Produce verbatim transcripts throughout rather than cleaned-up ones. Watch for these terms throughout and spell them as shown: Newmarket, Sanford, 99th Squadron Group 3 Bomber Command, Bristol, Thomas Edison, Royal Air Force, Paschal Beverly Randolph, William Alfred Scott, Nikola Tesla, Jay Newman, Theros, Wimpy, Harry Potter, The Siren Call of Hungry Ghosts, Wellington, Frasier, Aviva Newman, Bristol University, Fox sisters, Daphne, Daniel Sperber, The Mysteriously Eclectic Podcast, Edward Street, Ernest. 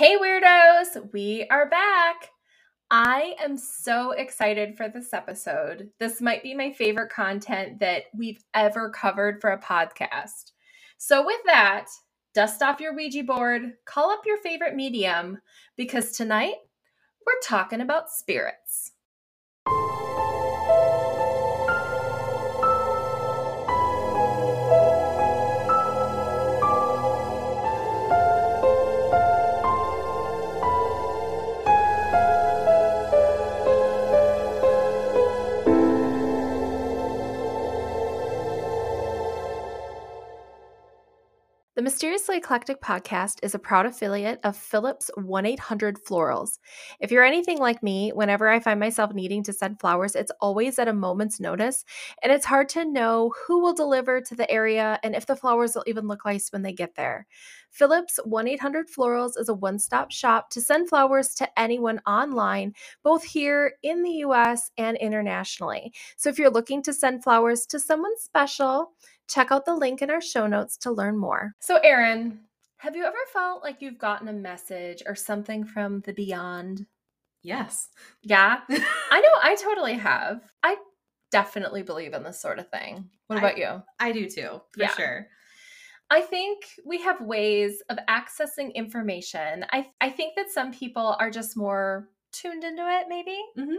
Hey Weirdos, we are back. I am so excited for this episode. This might be my favorite content that we've ever covered for a podcast. So with that, dust off your Ouija board, call up your favorite medium, because tonight we're talking about spirits. The Mysteriously Eclectic Podcast is a proud affiliate of Phillip's one eight hundred Florals. If you're anything like me, whenever I find myself needing to send flowers, it's always at a moment's notice, and it's hard to know who will deliver to the area and if the flowers will even look nice when they get there. Phillip's one eight hundred Florals is a one-stop shop to send flowers to anyone online, both here in the U S and internationally. So if you're looking to send flowers to someone special, check out the link in our show notes to learn more. So Erin, have you ever felt like you've gotten a message or something from the beyond? Yes. Yeah? I know I totally have. I definitely believe in this sort of thing. What about I, you? I do too, for yeah. sure. I think we have ways of accessing information. I, I think that some people are just more tuned into it, maybe. Mm-hmm.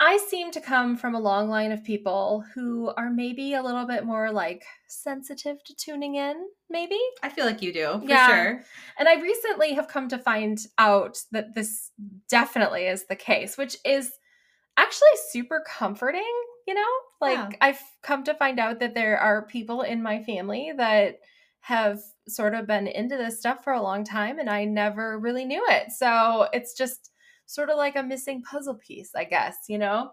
I seem to come from a long line of people who are maybe a little bit more like sensitive to tuning in, maybe. I feel like you do, for yeah. sure. And I recently have come to find out that this definitely is the case, which is actually super comforting, you know? Like yeah. I've come to find out that there are people in my family that have sort of been into this stuff for a long time and I never really knew it. So it's just sort of like a missing puzzle piece, I guess, you know?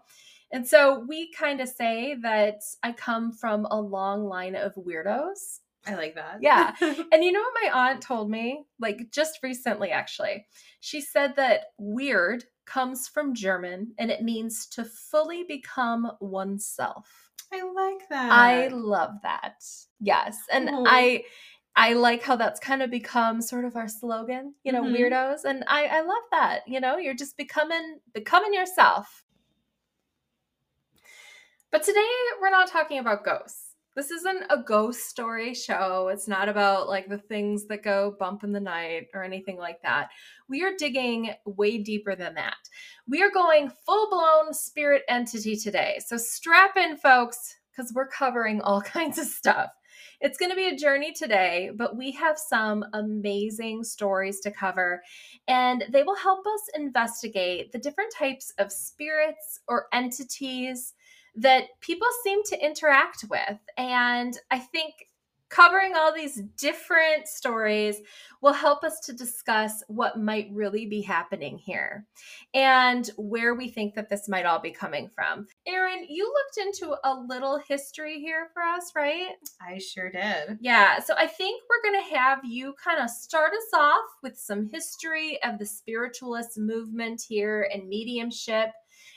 And so we kind of say that I come from a long line of weirdos. I like that. Yeah. And you know what my aunt told me? Like just recently, actually, she said that weird comes from German and it means to fully become oneself. I like that. I love that. Yes. And oh. I... I like how that's kind of become sort of our slogan, you know, mm-hmm. weirdos. And I, I love that, you know, you're just becoming, becoming yourself. But today we're not talking about ghosts. This isn't a ghost story show. It's not about like the things that go bump in the night or anything like that. We are digging way deeper than that. We are going full-blown spirit entity today. So strap in, folks, because we're covering all kinds of stuff. It's going to be a journey today, but we have some amazing stories to cover, and they will help us investigate the different types of spirits or entities that people seem to interact with. And I think covering all these different stories will help us to discuss what might really be happening here and where we think that this might all be coming from. Erin, you looked into a little history here for us, right? I sure did. Yeah. So I think we're going to have you kind of start us off with some history of the spiritualist movement here and mediumship.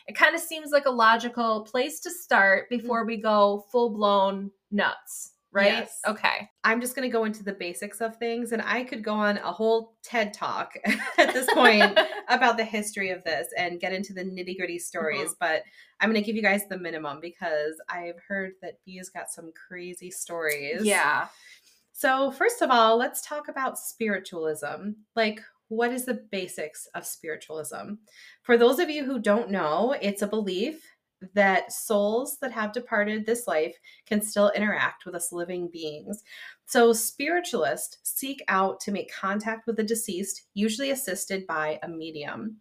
It kind of seems like a logical place to start before we go full-blown nuts. Right? Yes. Okay. I'm just going to go into the basics of things, and I could go on a whole TED talk at this point about the history of this and get into the nitty gritty stories, mm-hmm. but I'm going to give you guys the minimum because I've heard that Bea's got some crazy stories. Yeah. So first of all, let's talk about spiritualism. Like, what is the basics of spiritualism? For those of you who don't know, it's a belief that souls that have departed this life can still interact with us living beings. So spiritualists seek out to make contact with the deceased, usually assisted by a medium.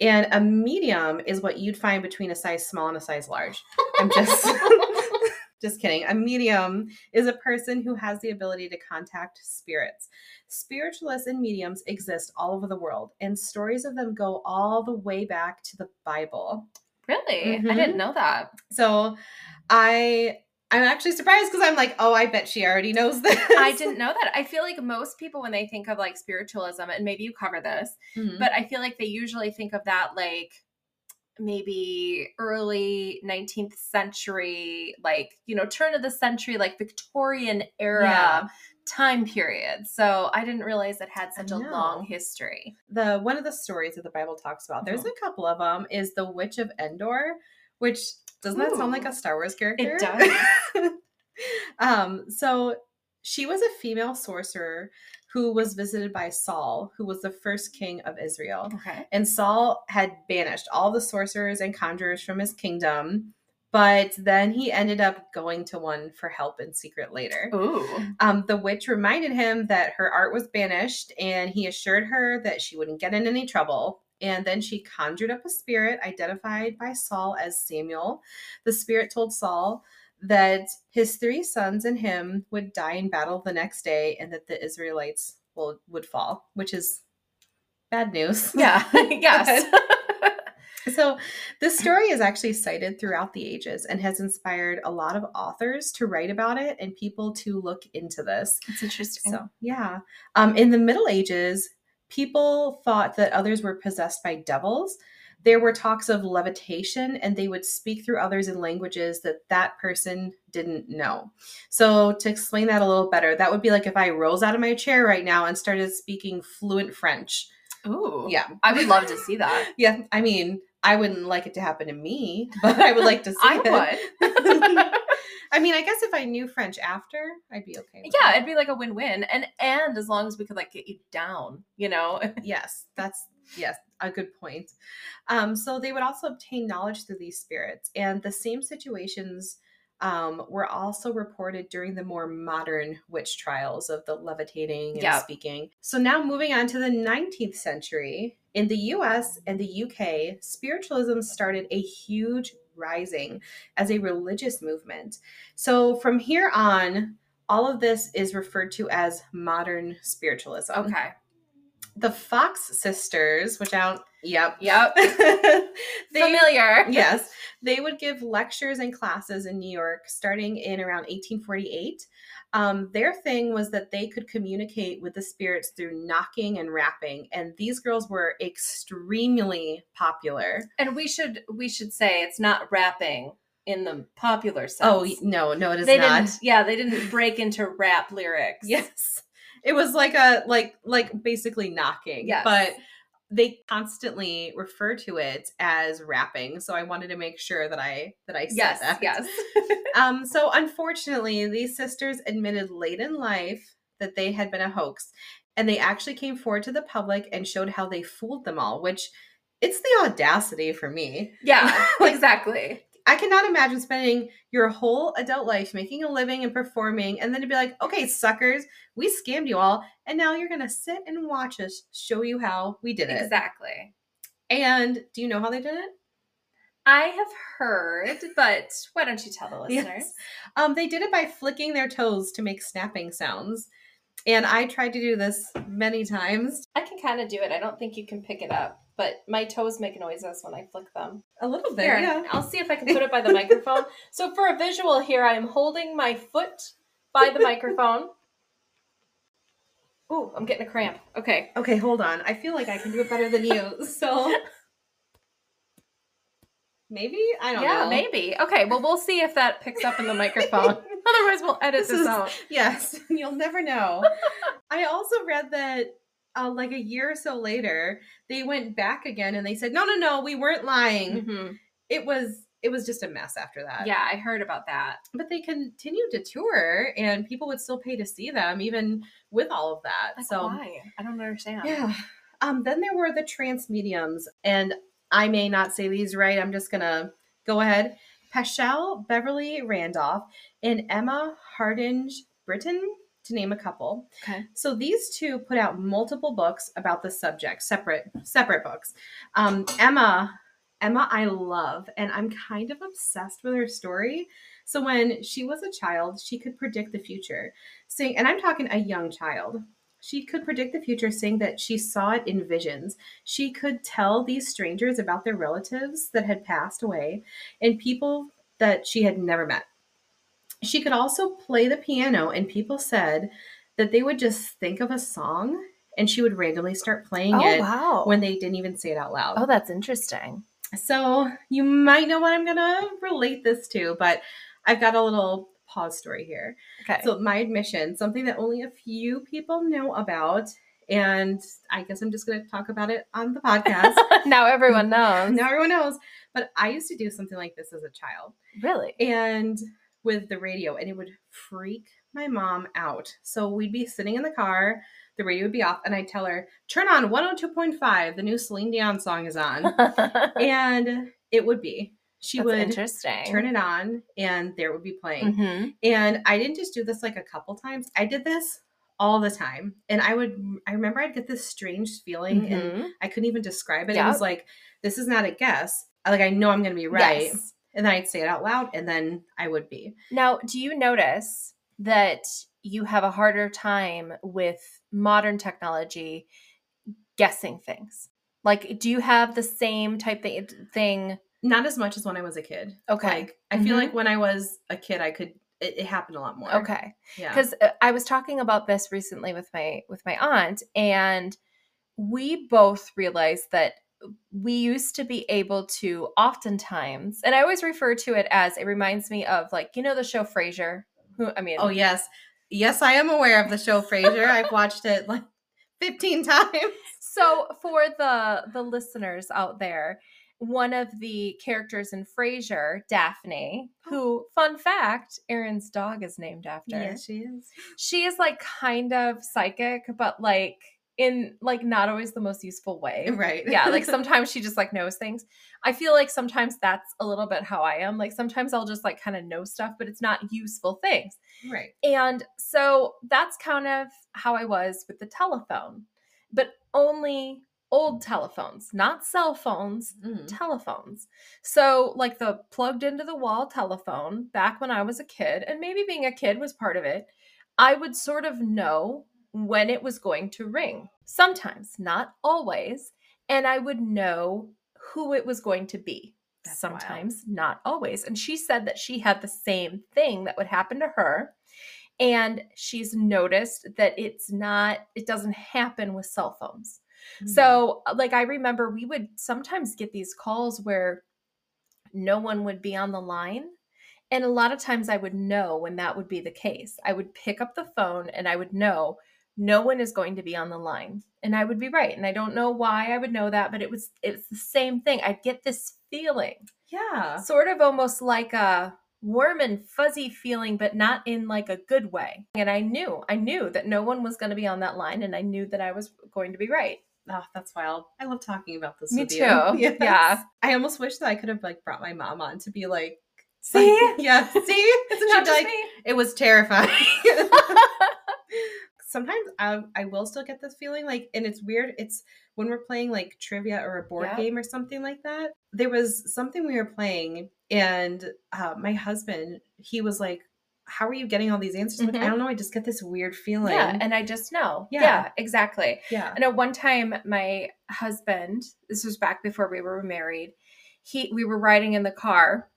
And a medium is what you'd find between a size small and a size large. I'm just, just kidding. A medium is a person who has the ability to contact spirits. Spiritualists and mediums exist all over the world, and stories of them go all the way back to the Bible. Really? Mm-hmm. I didn't know that. So I, I'm actually surprised because I'm like, oh, I bet she already knows this. I didn't know that. I feel like most people when they think of like spiritualism, and maybe you cover this, mm-hmm. but I feel like they usually think of that like maybe early nineteenth century, like, you know, turn of the century, like Victorian era yeah. time period. So I didn't realize it had such a long history. The one of the stories that the Bible talks about, there's mm-hmm. a couple of them, is the Witch of Endor, which doesn't Ooh, that sound like a Star Wars character? It does. um, so she was a female sorcerer who was visited by Saul, who was the first king of Israel. Okay. And Saul had banished all the sorcerers and conjurers from his kingdom, but then he ended up going to one for help in secret later. Ooh. Um, the witch reminded him that her art was banished, and he assured her that she wouldn't get in any trouble. And then she conjured up a spirit identified by Saul as Samuel. The spirit told Saul that his three sons and him would die in battle the next day, and that the Israelites will, would fall, which is bad news. Yeah, yes. So this story is actually cited throughout the ages and has inspired a lot of authors to write about it and people to look into this. It's interesting. So, yeah. Um, in the Middle Ages, people thought that others were possessed by devils. There were talks of levitation, and they would speak through others in languages that that person didn't know. So to explain that a little better, that would be like if I rose out of my chair right now and started speaking fluent French. Ooh. Yeah. I would love to see that. Yeah. I mean, I wouldn't like it to happen to me, but I would like to see I it. I would. I mean, I guess if I knew French after, I'd be okay with Yeah, that. It'd be like a win-win. And and as long as we could like get you down, you know? Yes, that's yes, a good point. Um, so they would also obtain knowledge through these spirits. And the same situations um, were also reported during the more modern witch trials of the levitating and yep. speaking. So now moving on to the nineteenth century, in the U S and the U K, spiritualism started a huge rising as a religious movement. So from here on, all of this is referred to as modern spiritualism. Okay. The Fox sisters, which I don't, yep, yep, they, familiar. Yes. They would give lectures and classes in New York starting in around eighteen forty-eight. Um, their thing was that they could communicate with the spirits through knocking and rapping, and these girls were extremely popular. And we should we should say it's not rapping in the popular sense. Oh, no, no, it is they not. Didn't, yeah, they didn't break into rap lyrics. Yes. It was like a like like basically knocking, yes. But they constantly refer to it as rapping. So I wanted to make sure that I that I said yes, that. Yes, yes. um, so unfortunately, these sisters admitted late in life that they had been a hoax, and they actually came forward to the public and showed how they fooled them all. Which, it's the audacity for me. Yeah, like, exactly. I cannot imagine spending your whole adult life making a living and performing, and then to be like, okay, suckers, we scammed you all, and now you're going to sit and watch us show you how we did it. Exactly. And do you know how they did it? I have heard, but why don't you tell the listeners? Yes. Um, they did it by flicking their toes to make snapping sounds. And I tried to do this many times. I can kind of do it. I don't think you can pick it up, but my toes make noises when I flick them. A little bit, here, yeah. I'll see if I can put it by the microphone. So for a visual here, I am holding my foot by the microphone. Ooh, I'm getting a cramp. Okay. Okay, hold on. I feel like I can do it better than you. So maybe? I don't yeah, know. Yeah, maybe. Okay, well, we'll see if that picks up in the microphone. Otherwise, we'll edit this, this is, out. Yes, you'll never know. I also read that Uh, like a year or so later, they went back again and they said, no, no, no, we weren't lying. Mm-hmm. It was it was just a mess after that. Yeah, I heard about that. But they continued to tour and people would still pay to see them even with all of that. Like, so why? I don't understand. Yeah. Um, then there were the trance mediums, and I may not say these right. I'm just going to go ahead. Paschal Beverly Randolph and Emma Hardinge Britton, to name a couple. Okay. So these two put out multiple books about the subject, separate separate books. Um, Emma, Emma I love, and I'm kind of obsessed with her story. So when she was a child, she could predict the future, saying, and I'm talking a young child, she could predict the future, saying that she saw it in visions. She could tell these strangers about their relatives that had passed away and people that she had never met. She could also play the piano, and people said that they would just think of a song and she would randomly start playing oh, it wow. when they didn't even say it out loud. Oh, that's interesting. So you might know what I'm going to relate this to, but I've got a little pause story here. Okay. So my admission, something that only a few people know about, and I guess I'm just going to talk about it on the podcast. Now everyone knows. Now everyone knows. But I used to do something like this as a child. Really? And with the radio, and it would freak my mom out. So we'd be sitting in the car, the radio would be off, and I'd tell her, turn on one oh two point five, the new Celine Dion song is on. And it would be. She That's would interesting. Turn it on, and there would be playing. Mm-hmm. And I didn't just do this like a couple times. I did this all the time. And I would, I remember I'd get this strange feeling, mm-hmm. and I couldn't even describe it. Yep. It was like, this is not a guess. Like, I know I'm going to be right. Yes. And then I'd say it out loud, and then I would be. Now, do you notice that you have a harder time with modern technology guessing things? Like, do you have the same type thing? Not as much as when I was a kid. Okay. Like, I mm-hmm. feel like when I was a kid, I could, it, it happened a lot more. Okay. Yeah. Because I was talking about this recently with my, with my aunt, and we both realized that we used to be able to oftentimes, and I always refer to it as, it reminds me of, like, you know, the show Frasier, who, I mean. Oh, yes. Yes, I am aware of the show Frasier. I've watched it like fifteen times. So for the, the listeners out there, one of the characters in Frasier, Daphne, who, fun fact, Aaron's dog is named after. Yeah, she is. She is like kind of psychic, but like in like not always the most useful way. Right. Yeah. Like sometimes she just like knows things. I feel like sometimes that's a little bit how I am. Like sometimes I'll just like kind of know stuff, but it's not useful things. Right. And so that's kind of how I was with the telephone, but only old telephones, not cell phones, mm. telephones. So like the plugged into the wall telephone back when I was a kid, and maybe being a kid was part of it, I would sort of know when it was going to ring. Sometimes, not always. And I would know who it was going to be. That's sometimes, wild. Not always. And she said that she had the same thing that would happen to her. And she's noticed that it's not, it doesn't happen with cell phones. Mm-hmm. So like, I remember we would sometimes get these calls where no one would be on the line. And a lot of times I would know when that would be the case. I would pick up the phone and I would know no one is going to be on the line, and I would be right. And I don't know why I would know that, but it was, it's the same thing. I'd get this feeling. Yeah. Sort of almost like a warm and fuzzy feeling, but not in like a good way. And I knew, I knew that no one was going to be on that line, and I knew that I was going to be right. Oh, that's wild. I love talking about this. Me with too. You. Yes. Yeah. I almost wish that I could have like brought my mom on to be like, see? Like, yeah. See? It's not just like, me. It was terrifying. Sometimes I, I will still get this feeling like, and it's weird. It's when we're playing like trivia or a board yeah. game or something like that. There was something we were playing, and uh, my husband, he was like, how are you getting all these answers? Mm-hmm. Like, I don't know. I just get this weird feeling. Yeah, and I just know. Yeah, yeah, exactly. Yeah. And at one time, my husband, this was back before we were married, he we were riding in the car,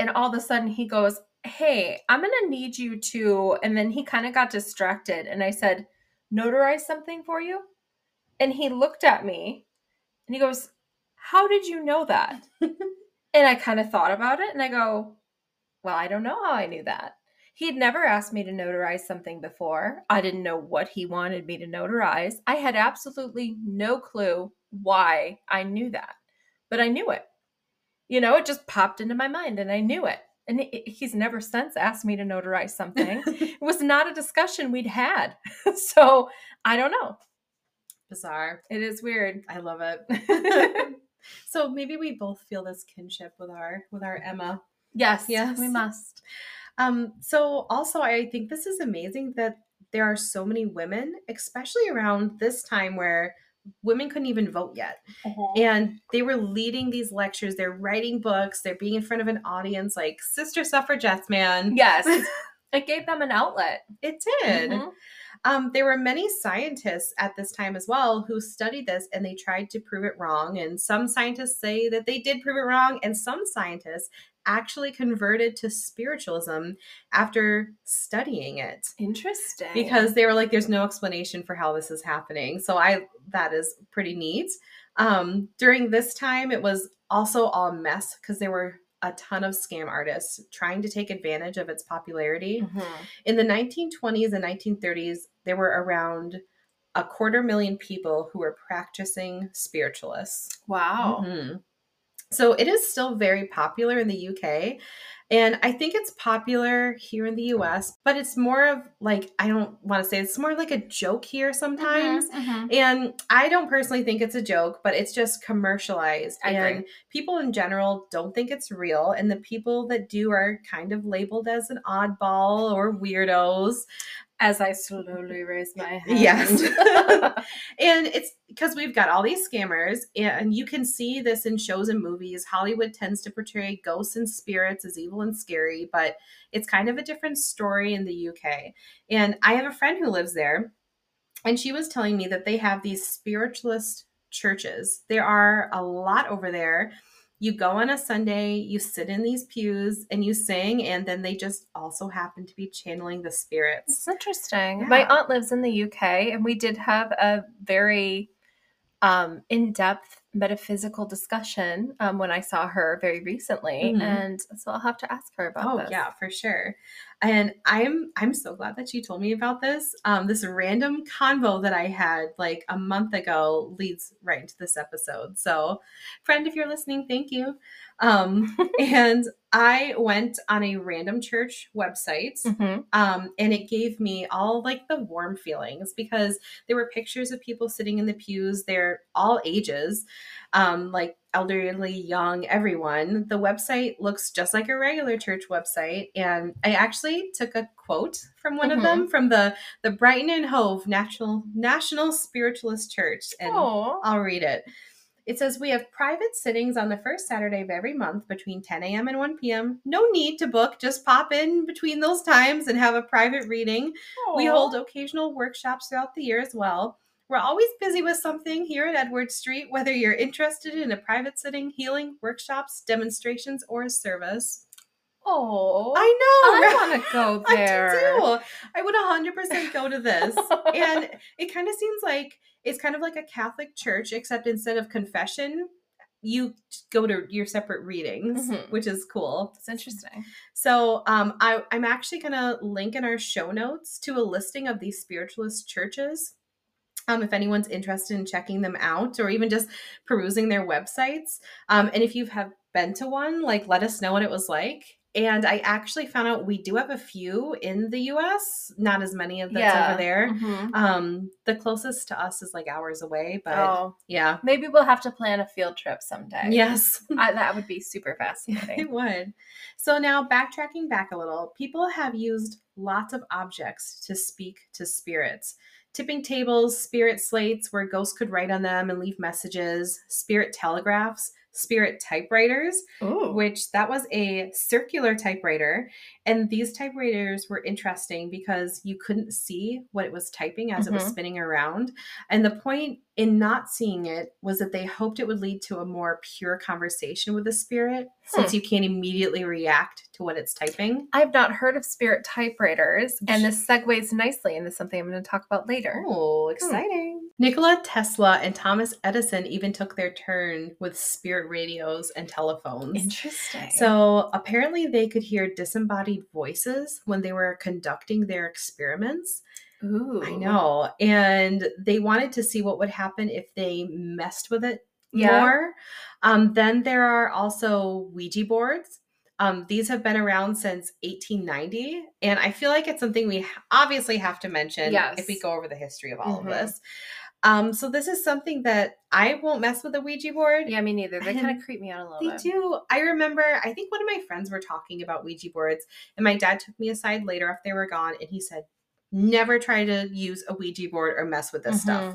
and all of a sudden he goes, hey, I'm going to need you to, and then he kind of got distracted. And I said, notarize something for you. And he looked at me and he goes, how did you know that? And I kind of thought about it, and I go, well, I don't know how I knew that. He had never asked me to notarize something before. I didn't know what he wanted me to notarize. I had absolutely no clue why I knew that, but I knew it. You know, it just popped into my mind, and I knew it. And he's never since asked me to notarize something. It was not a discussion we'd had. So I don't know. Bizarre. It is weird. I love it. So maybe we both feel this kinship with our, with our Emma. Yes. Yes. We must. Um, so also, I think this is amazing that there are so many women, especially around this time where women couldn't even vote yet. Mm-hmm. And they were leading these lectures. They're writing books. They're being in front of an audience, like Sister Suffragettes, man. Yes. It gave them an outlet. It did. Mm-hmm. Um, there were many scientists at this time as well who studied this, and they tried to prove it wrong. And some scientists say that they did prove it wrong. And some scientists actually converted to spiritualism after studying it. Interesting. Because they were like, there's no explanation for how this is happening. So I, that is pretty neat. Um, during this time, it was also all a mess because there were a ton of scam artists trying to take advantage of its popularity. Mm-hmm. In the nineteen twenties and nineteen thirties, there were around a quarter million people who were practicing spiritualists. Wow. Mm-hmm. So it is still very popular in the U K. And I think it's popular here in the U S, but it's more of like, I don't want to say it's more like a joke here sometimes. Mm-hmm, mm-hmm. And I don't personally think it's a joke, but it's just commercialized. I and agree. People in general don't think it's real. And the people that do are kind of labeled as an oddball or weirdos. As I slowly raise my hand. Yes. And it's because we've got all these scammers, and you can see this in shows and movies. Hollywood tends to portray ghosts and spirits as evil and scary, but it's kind of a different story in the U K. And I have a friend who lives there, and she was telling me that they have these spiritualist churches. There are a lot over there. You go on a Sunday, you sit in these pews, and you sing, and then they just also happen to be channeling the spirits. It's interesting. Yeah. My aunt lives in the U K, and we did have a very um, in-depth metaphysical discussion um, when I saw her very recently, mm-hmm. and so I'll have to ask her about oh, this. Oh, yeah, for sure. And I'm I'm so glad that you told me about this. Um, this random convo that I had like a month ago leads right into this episode. So, friend, if you're listening, thank you. Um, and I went on a random church website, mm-hmm. um, and it gave me all like the warm feelings because there were pictures of people sitting in the pews. They're all ages, um, like elderly, young, everyone. The website looks just like a regular church website. And I actually took a quote from one mm-hmm. of them from the, the Brighton and Hove National, National Spiritualist Church. And aww. I'll read it. It says, we have private sittings on the first Saturday of every month between ten a.m. and one p.m. No need to book. Just pop in between those times and have a private reading. Aww. We hold occasional workshops throughout the year as well. We're always busy with something here at Edward Street, whether you're interested in a private sitting, healing, workshops, demonstrations, or a service. Oh, I know. I want to go there. I do. I would one hundred percent go to this. And it kind of seems like it's kind of like a Catholic church, except instead of confession, you go to your separate readings, mm-hmm. which is cool. It's interesting. So um, I, I'm actually going to link in our show notes to a listing of these spiritualist churches. Um, if anyone's interested in checking them out or even just perusing their websites. Um, and if you have been to one, like let us know what it was like. And I actually found out we do have a few in the U S, not as many of those yeah. over there. Mm-hmm. Um, the closest to us is like hours away, but oh, yeah. Maybe we'll have to plan a field trip someday. Yes. I, that would be super fascinating. It would. So now backtracking back a little, people have used lots of objects to speak to spirits. Tipping tables, spirit slates where ghosts could write on them and leave messages, spirit telegraphs, spirit typewriters, ooh. Which that was a circular typewriter. And these typewriters were interesting because you couldn't see what it was typing as mm-hmm. it was spinning around. And the point in not seeing it was that they hoped it would lead to a more pure conversation with the spirit hmm. since you can't immediately react to what it's typing. I've not heard of spirit typewriters, and this segues nicely into something I'm going to talk about later. Oh, exciting. Hmm. Nikola Tesla and Thomas Edison even took their turn with spirit radios and telephones. Interesting. So apparently they could hear disembodied voices when they were conducting their experiments. Ooh. I know. And they wanted to see what would happen if they messed with it yeah. more. Um, then there are also Ouija boards. Um, these have been around since eighteen ninety. And I feel like it's something we obviously have to mention yes. if we go over the history of all mm-hmm. of this. Um, so this is something that I won't mess with a Ouija board. Yeah, me neither. They kind of creep me out a little bit. They do. I remember, I think one of my friends were talking about Ouija boards, and my dad took me aside later after they were gone, and he said, never try to use a Ouija board or mess with this mm-hmm. stuff.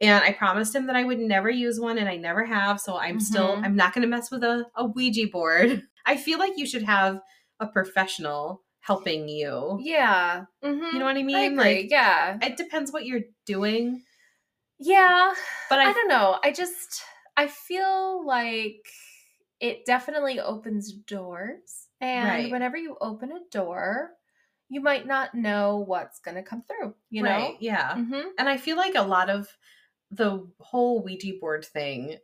And I promised him that I would never use one, and I never have. So I'm mm-hmm. still, I'm not going to mess with a, a Ouija board. I feel like you should have a professional helping you. Yeah. Mm-hmm. You know what I mean? I agree. Like, yeah. It depends what you're doing. Yeah. But I, I don't know. I just, I feel like it definitely opens doors. And right. whenever you open a door, you might not know what's going to come through, you know? Right, yeah. Mm-hmm. And I feel like a lot of the whole Ouija board thing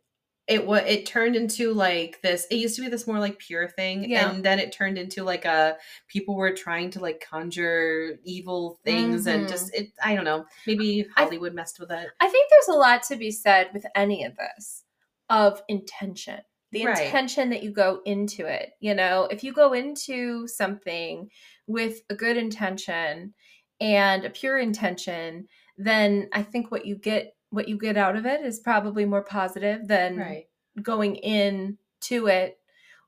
it was it turned into like this, it used to be this more like pure thing, yeah. and then it turned into like a, people were trying to like conjure evil things, mm-hmm. and just it I don't know, maybe Hollywood I, messed with it. I think there's a lot to be said with any of this of intention. The right. intention that you go into it, you know, if you go into something with a good intention and a pure intention, then I think what you get what you get out of it is probably more positive than right. going in to it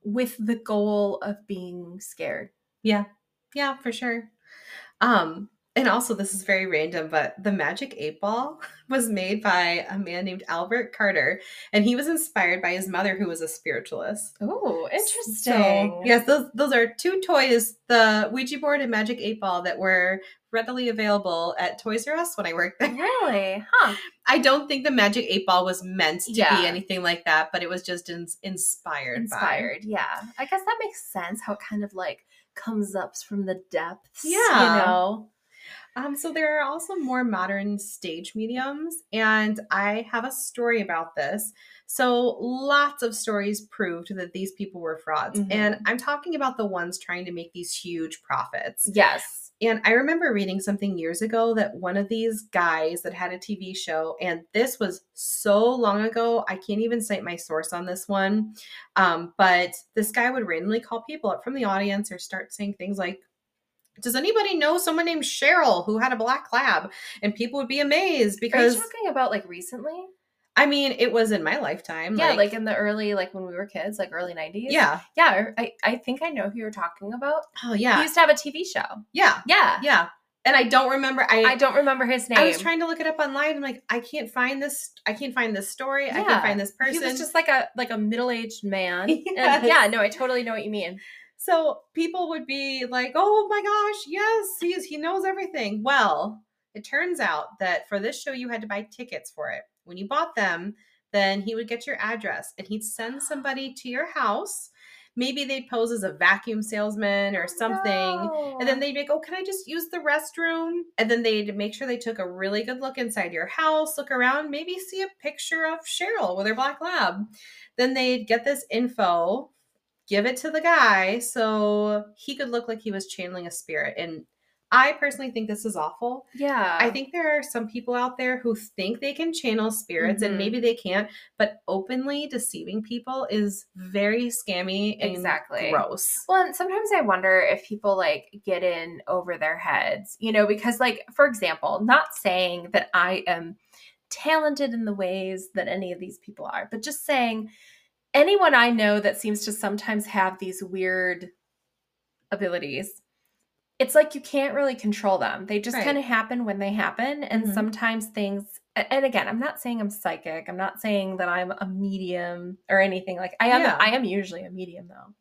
with the goal of being scared. Yeah. Yeah, for sure. Um, and also this is very random, but the Magic eight ball was made by a man named Albert Carter, and he was inspired by his mother, who was a spiritualist. Oh, interesting. So, yes, those those are two toys, the Ouija board and Magic eight ball, that were readily available at Toys R Us when I worked there. Really? Huh. I don't think the Magic eight ball was meant to yeah. be anything like that, but it was just in- inspired, inspired by. Inspired, yeah. I guess that makes sense, how it kind of like comes up from the depths, yeah. you know? Um, so there are also more modern stage mediums, and I have a story about this. So lots of stories proved that these people were frauds, mm-hmm. and I'm talking about the ones trying to make these huge profits. Yes. And I remember reading something years ago that one of these guys that had a T V show, and this was so long ago, I can't even cite my source on this one, um, but this guy would randomly call people up from the audience or start saying things like, does anybody know someone named Cheryl who had a black lab? And people would be amazed because... Are you talking about like recently? I mean, it was in my lifetime. Yeah, like, like in the early, like when we were kids, like early nineties. Yeah. Yeah, I, I think I know who you're talking about. Oh, yeah. He used to have a T V show. Yeah. Yeah. Yeah. And I don't remember. I, I don't remember his name. I was trying to look it up online. I'm like, I can't find this. I can't find this story. Yeah. I can't find this person. He was just like a like a middle-aged man. Yes. And yeah, no, I totally know what you mean. So people would be like, oh my gosh, yes, he's, he knows everything. Well, it turns out that for this show, you had to buy tickets for it. When you bought them, then he would get your address and he'd send somebody to your house. Maybe they'd pose as a vacuum salesman or something. No. And then they'd be like, oh, can I just use the restroom? And then they'd make sure they took a really good look inside your house, look around, maybe see a picture of Cheryl with her black lab. Then they'd get this info, give it to the guy so he could look like he was channeling a spirit. And I personally think this is awful. Yeah. I think there are some people out there who think they can channel spirits, mm-hmm. and maybe they can't, but openly deceiving people is very scammy and exactly. gross. Well, and sometimes I wonder if people like get in over their heads, you know, because like, for example, not saying that I am talented in the ways that any of these people are, but just saying, anyone I know that seems to sometimes have these weird abilities, it's like you can't really control them. They just right. kind of happen when they happen. And mm-hmm. sometimes things, and again, I'm not saying I'm psychic. I'm not saying that I'm a medium or anything. Like I am, yeah. I am usually a medium though.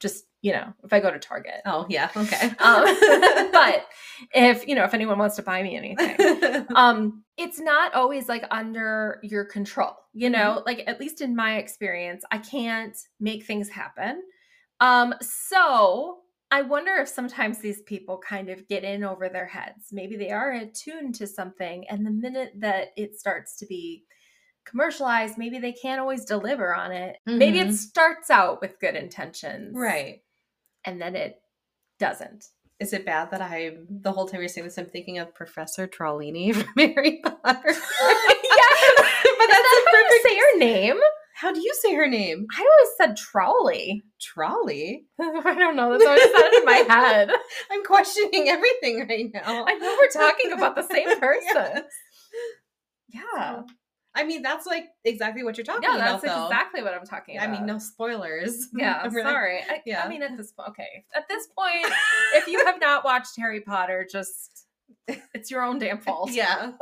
Just, you know, if I go to Target. Oh yeah. Okay. Um, but if, you know, if anyone wants to buy me anything, um, it's not always like under your control, you know, mm-hmm. like at least in my experience, I can't make things happen. Um, so I wonder if sometimes these people kind of get in over their heads. Maybe they are attuned to something. And the minute that it starts to be commercialized, maybe they can't always deliver on it. Mm-hmm. Maybe it starts out with good intentions. Right. And then it doesn't. Is it bad that I, the whole time you're saying this, I'm thinking of Professor Trollini from Harry Potter? Yeah. But that's that how perfect... you say her name? How do you say her name? I always said Trolley. Trolley? I don't know. That's always sounded in my head. I'm questioning everything right now. I know we're talking about the same person. Yes. Yeah. I mean, that's like exactly what you're talking yeah, about. Yeah, that's exactly what I'm talking about. I mean, no spoilers. Yeah, I'm sorry. Like, I, yeah. I mean, at this point, okay. At this point, if you have not watched Harry Potter, just it's your own damn fault. Yeah.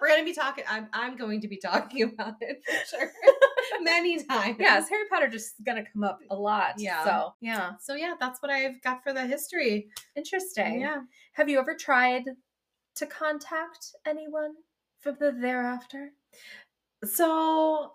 We're going to be talking, I'm, I'm going to be talking about it for sure. Many times. Yes, Harry Potter just is going to come up a lot. Yeah. So, yeah. So, yeah, that's what I've got for the history. Interesting. Yeah. Have you ever tried to contact anyone from the thereafter? So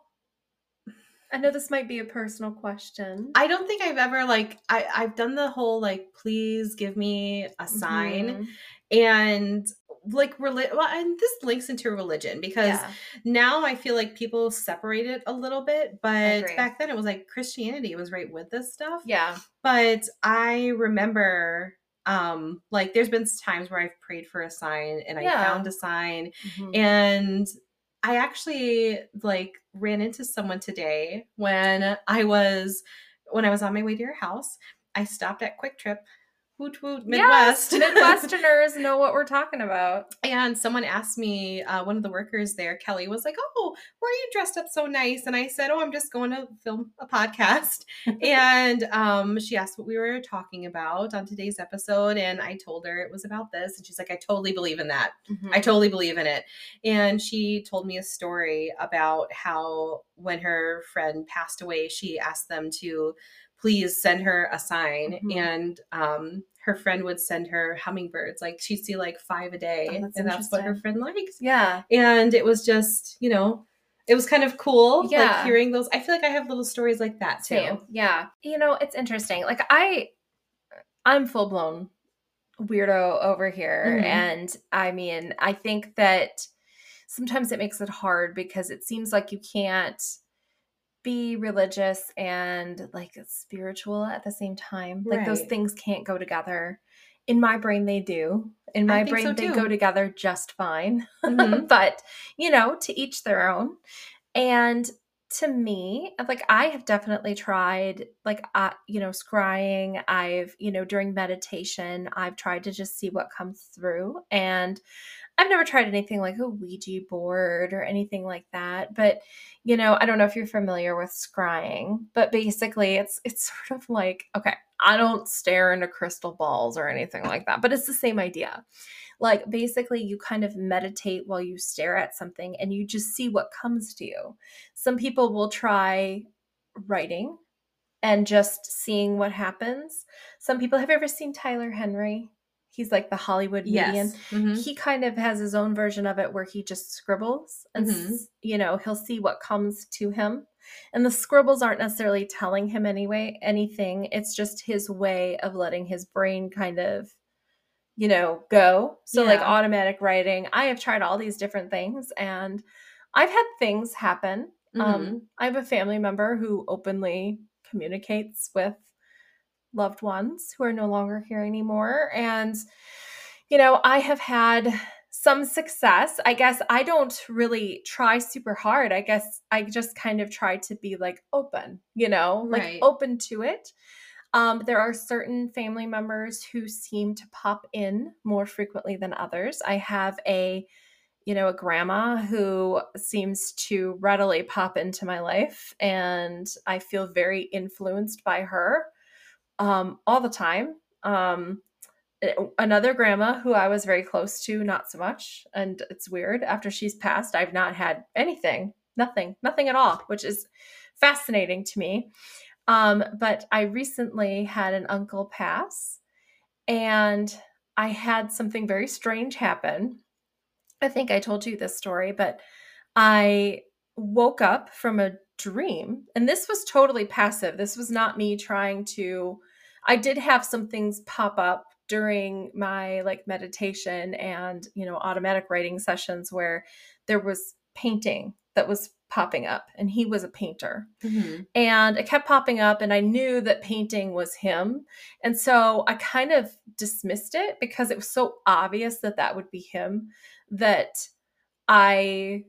I know this might be a personal question. I don't think I've ever like, I, I've done the whole like, please give me a sign. Mm-hmm. And like religion, well, and this links into religion because yeah. now I feel like people separate it a little bit, but back then it was like Christianity was right with this stuff. Yeah. But I remember, um, like there's been times where I've prayed for a sign and I yeah. found a sign mm-hmm. and I actually like ran into someone today when I was, when I was on my way to your house, I stopped at Quick Trip. Woot woot, Midwest. Yes, Midwesterners know what we're talking about. And someone asked me, uh, one of the workers there, Kelly, was like, oh, why are you dressed up so nice? And I said, oh, I'm just going to film a podcast. And um, she asked what we were talking about on today's episode. And I told her it was about this. And she's like, I totally believe in that. Mm-hmm. I totally believe in it. And she told me a story about how when her friend passed away, she asked them to please send her a sign. Mm-hmm. And um, her friend would send her hummingbirds. Like she'd see like five a day. Oh, that's and that's what her friend likes. Yeah. And it was just, you know, it was kind of cool. Yeah. Like hearing those. I feel like I have little stories like that too. Same. Yeah. You know, it's interesting. Like I, I'm full blown weirdo over here. Mm-hmm. And I mean, I think that sometimes it makes it hard because it seems like you can't be religious and like spiritual at the same time. Like right. those things can't go together. In my brain, they do. In my brain, so they go together just fine. Mm-hmm. But, you know, to each their own. And to me, like I have definitely tried, like, uh, you know, scrying. I've, you know, during meditation, I've tried to just see what comes through. And I've never tried anything like a Ouija board or anything like that. But, you know, I don't know if you're familiar with scrying, but basically it's it's sort of like, okay, I don't stare into crystal balls or anything like that, but it's the same idea. Like basically you kind of meditate while you stare at something and you just see what comes to you. Some people will try writing and just seeing what happens. Some people, have you ever seen Tyler Henry? He's like the Hollywood medium. Yes. Mm-hmm. He kind of has his own version of it where he just scribbles and, mm-hmm. you know, he'll see what comes to him. And the scribbles aren't necessarily telling him anyway, anything. It's just his way of letting his brain kind of, you know, go. So yeah. like automatic writing. I have tried all these different things and I've had things happen. Mm-hmm. Um, I have a family member who openly communicates with loved ones who are no longer here anymore. And, you know, I have had some success. I guess I don't really try super hard. I guess I just kind of try to be like open, you know, like right. open to it. Um, there are certain family members who seem to pop in more frequently than others. I have a, you know, a grandma who seems to readily pop into my life and I feel very influenced by her. Um, all the time. Um, another grandma who I was very close to, not so much. And it's weird. After she's passed, I've not had anything, nothing, nothing at all, which is fascinating to me. Um, but I recently had an uncle pass and I had something very strange happen. I think I told you this story, but I woke up from a dream. And this was totally passive. This was not me trying to, I did have some things pop up during my like meditation and, you know, automatic writing sessions where there was painting that was popping up and he was a painter mm-hmm. and it kept popping up and I knew that painting was him. And so I kind of dismissed it because it was so obvious that that would be him that I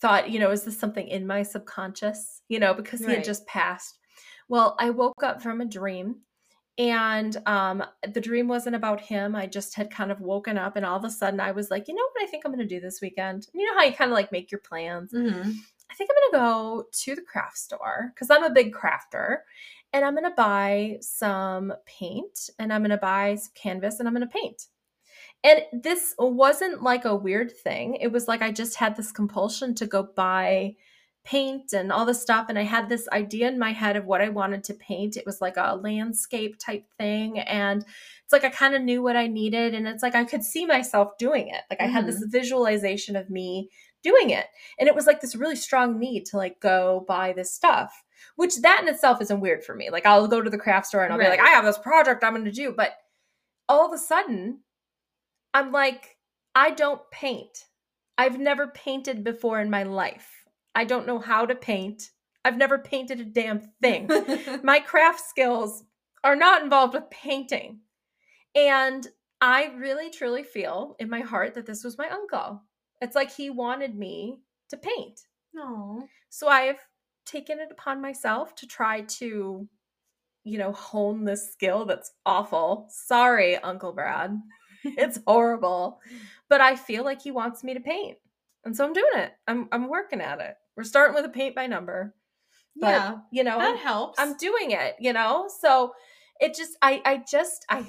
thought, you know, is this something in my subconscious, you know, because he right. had just passed. Well, I woke up from a dream and um, the dream wasn't about him. I just had kind of woken up and all of a sudden I was like, you know what I think I'm going to do this weekend? You know how you kind of like make your plans? Mm-hmm. I think I'm going to go to the craft store because I'm a big crafter and I'm going to buy some paint and I'm going to buy some canvas and I'm going to paint. And this wasn't like a weird thing. It was like I just had this compulsion to go buy paint and all this stuff. And I had this idea in my head of what I wanted to paint. It was like a landscape type thing. And it's like I kind of knew what I needed. And it's like I could see myself doing it. Like I mm-hmm. had this visualization of me doing it. And it was like this really strong need to like go buy this stuff, which that in itself isn't weird for me. Like I'll go to the craft store and I'll right. be like, I have this project I'm going to do. But all of a sudden, I'm like, I don't paint. I've never painted before in my life. I don't know how to paint. I've never painted a damn thing. My craft skills are not involved with painting. And I really, truly feel in my heart that this was my uncle. It's like he wanted me to paint. No. So I have taken it upon myself to try to, you know, hone this skill that's awful. Sorry, Uncle Brad. It's horrible. But I feel like he wants me to paint. And so I'm doing it. I'm I'm working at it. We're starting with a paint by number. But, yeah. You know, that I'm, helps. I'm doing it, you know? So it just, I, I just, I,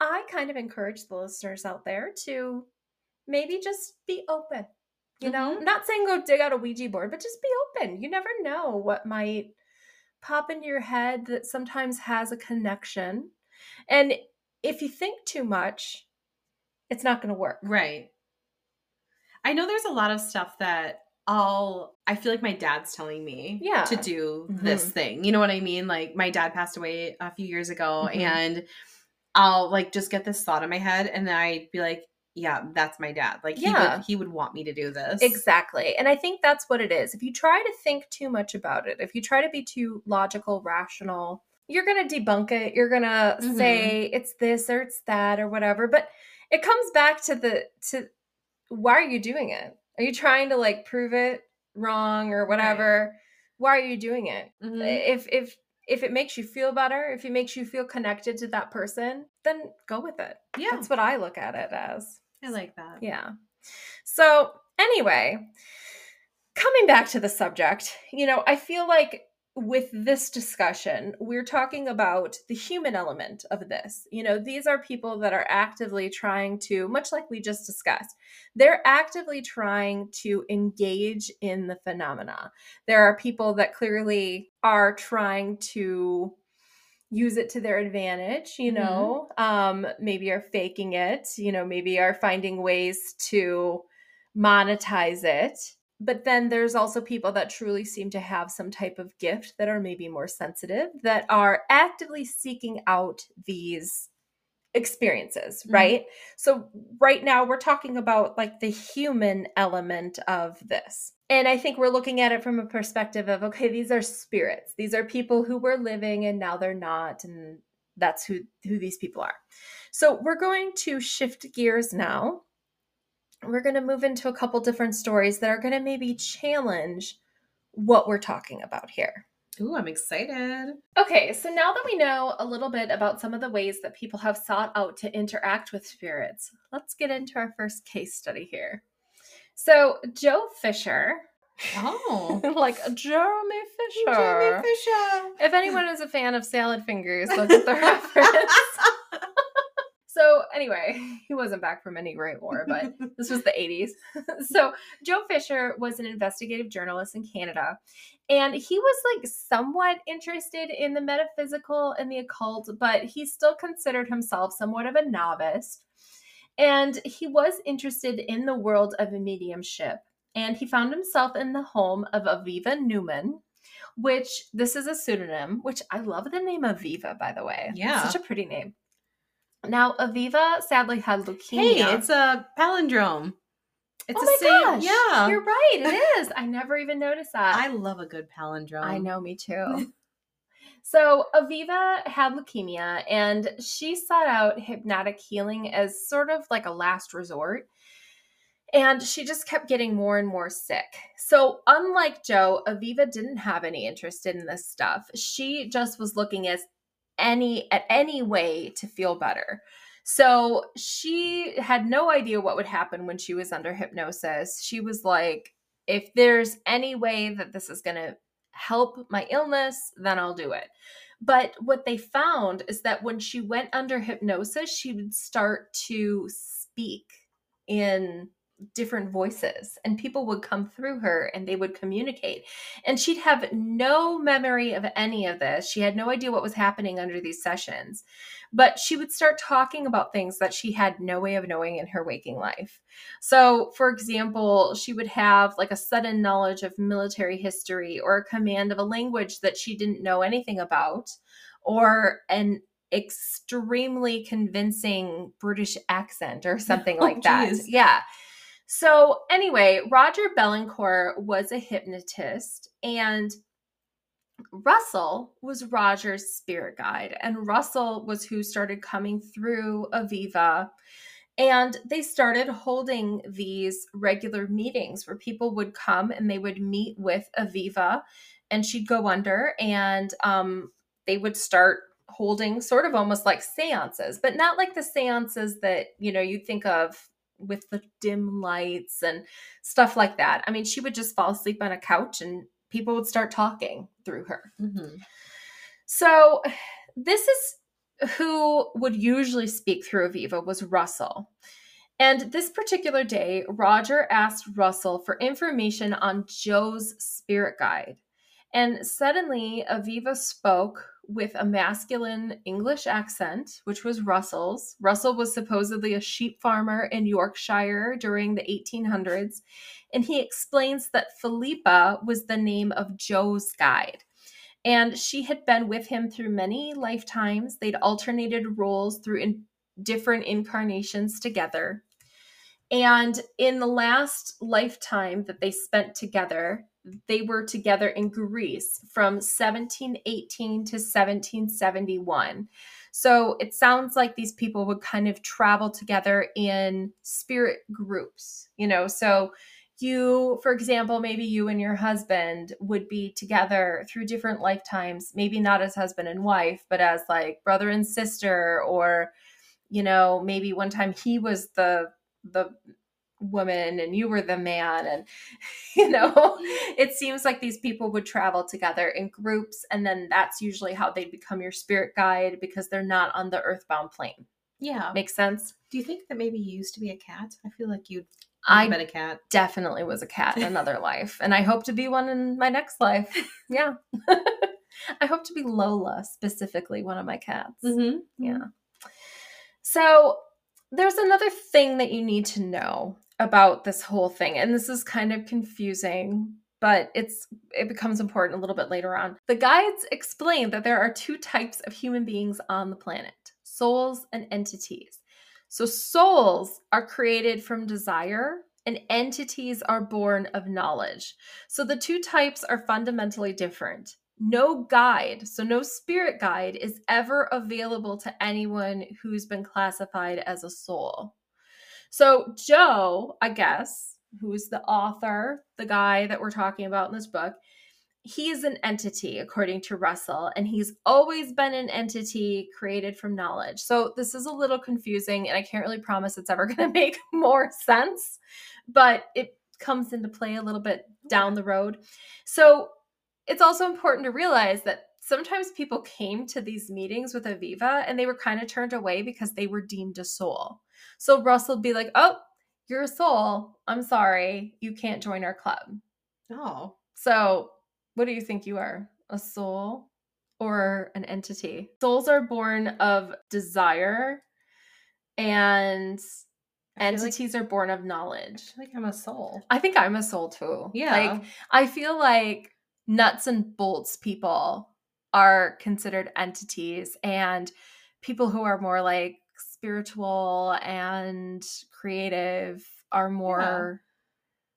I kind of encourage the listeners out there to maybe just be open, you know, mm-hmm. Not saying go dig out a Ouija board, but just be open. You never know what might pop into your head that sometimes has a connection. And if you think too much, it's not going to work. Right. I know there's a lot of stuff that I'll, I feel like my dad's telling me yeah. to do mm-hmm. this thing. You know what I mean? Like my dad passed away a few years ago mm-hmm. and I'll like just get this thought in my head and then I'd be like, yeah, that's my dad. Like yeah. he would, he would want me to do this. Exactly. And I think that's what it is. If you try to think too much about it, if you try to be too logical, rational, you're going to debunk it. You're going to mm-hmm. say it's this or it's that or whatever. But it comes back to the, to why are you doing it? Are you trying to like prove it wrong or whatever? Right. Why are you doing it? Mm-hmm. If, if, If it makes you feel better, if it makes you feel connected to that person, then go with it. Yeah. That's what I look at it as. I like that. Yeah. So anyway, coming back to the subject, you know, I feel like with this discussion, we're talking about the human element of this. You know, these are people that are actively trying to, much like we just discussed, they're actively trying to engage in the phenomena. There are people that clearly are trying to use it to their advantage, you know, mm-hmm. um, maybe are faking it, you know, maybe are finding ways to monetize it. But then there's also people that truly seem to have some type of gift that are maybe more sensitive, that are actively seeking out these experiences, mm-hmm. right? So right now we're talking about like the human element of this. And I think we're looking at it from a perspective of, okay, these are spirits. These are people who were living and now they're not. And that's who, who these people are. So we're going to shift gears now. We're going to move into a couple different stories that are going to maybe challenge what we're talking about here. Ooh, I'm excited. Okay, so now that we know a little bit about some of the ways that people have sought out to interact with spirits, let's get into our first case study here. So Joe Fisher. Oh. Like Jeremy Fisher. Jeremy Fisher. If anyone is a fan of Salad Fingers, look at the reference. So anyway, he wasn't back from any Great War, but this was the eighties. So Joe Fisher was an investigative journalist in Canada, and he was like somewhat interested in the metaphysical and the occult, but he still considered himself somewhat of a novice. And he was interested in the world of mediumship, and he found himself in the home of Aviva Newman, which this is a pseudonym, which I love the name Aviva, by the way. Yeah. It's such a pretty name. Now, Aviva sadly had leukemia. Hey, it's a palindrome. It's oh my the same, gosh. Yeah. You're right. It is. I never even noticed that. I love a good palindrome. I know, me too. So Aviva had leukemia, and she sought out hypnotic healing as sort of like a last resort. And she just kept getting more and more sick. So unlike Joe, Aviva didn't have any interest in this stuff. She just was looking as any at any way to feel better. So she had no idea what would happen when she was under hypnosis. She was like, if there's any way that this is going to help my illness, then I'll do it. But what they found is that when she went under hypnosis, she would start to speak in different voices, and people would come through her and they would communicate, and she'd have no memory of any of this. She had no idea what was happening under these sessions, but she would start talking about things that she had no way of knowing in her waking life. So for example, she would have like a sudden knowledge of military history, or a command of a language that she didn't know anything about, or an extremely convincing British accent or something oh, like that. Geez. Yeah. So anyway, Roger Bellancourt was a hypnotist, and Russell was Roger's spirit guide. And Russell was who started coming through Aviva. And they started holding these regular meetings where people would come and they would meet with Aviva, and she'd go under, and um, they would start holding sort of almost like seances, but not like the seances that, you know, you think of with the dim lights and stuff like that. I mean, she would just fall asleep on a couch and people would start talking through her. Mm-hmm. So this is who would usually speak through Aviva, was Russell. And this particular day, Roger asked Russell for information on Joe's spirit guide. And suddenly Aviva spoke with a masculine English accent, which was Russell's. Russell was supposedly a sheep farmer in Yorkshire during the eighteen hundreds. And he explains that Philippa was the name of Joe's guide. And she had been with him through many lifetimes. They'd alternated roles through in different incarnations together. And in the last lifetime that they spent together, they were together in Greece from seventeen eighteen to seventeen seventy-one. So it sounds like these people would kind of travel together in spirit groups, you know. So you, for example, maybe you and your husband would be together through different lifetimes, maybe not as husband and wife, but as like brother and sister, or, you know, maybe one time he was the, the, woman and you were the man. And, you know, it seems like these people would travel together in groups. And then that's usually how they'd become your spirit guide, because they're not on the earthbound plane. Yeah. Makes sense. Do you think that maybe you used to be a cat? I feel like you'd I been a cat. Definitely was a cat in another life. And I hope to be one in my next life. Yeah. I hope to be Lola, specifically one of my cats. Mm-hmm. Yeah. So there's another thing that you need to know about this whole thing, and this is kind of confusing, but it's it becomes important a little bit later on. The guides explain that there are two types of human beings on the planet: souls and entities. So souls are created from desire, and entities are born of knowledge. So the two types are fundamentally different. No guide, so no spirit guide, is ever available to anyone who's been classified as a soul. So Joe, I guess, who is the author, the guy that we're talking about in this book, he is an entity, according to Russell, and he's always been an entity created from knowledge. So this is a little confusing, and I can't really promise it's ever going to make more sense, but it comes into play a little bit down the road. So it's also important to realize that sometimes people came to these meetings with Aviva and they were kind of turned away because they were deemed a soul. So Russell would be like, oh, you're a soul. I'm sorry. You can't join our club. Oh. So what do you think you are? A soul or an entity? Souls are born of desire, and entities like, are born of knowledge. I feel like I'm a soul. I think I'm a soul too. Yeah. Like, I feel like nuts and bolts people are considered entities, and people who are more like spiritual and creative are more yeah.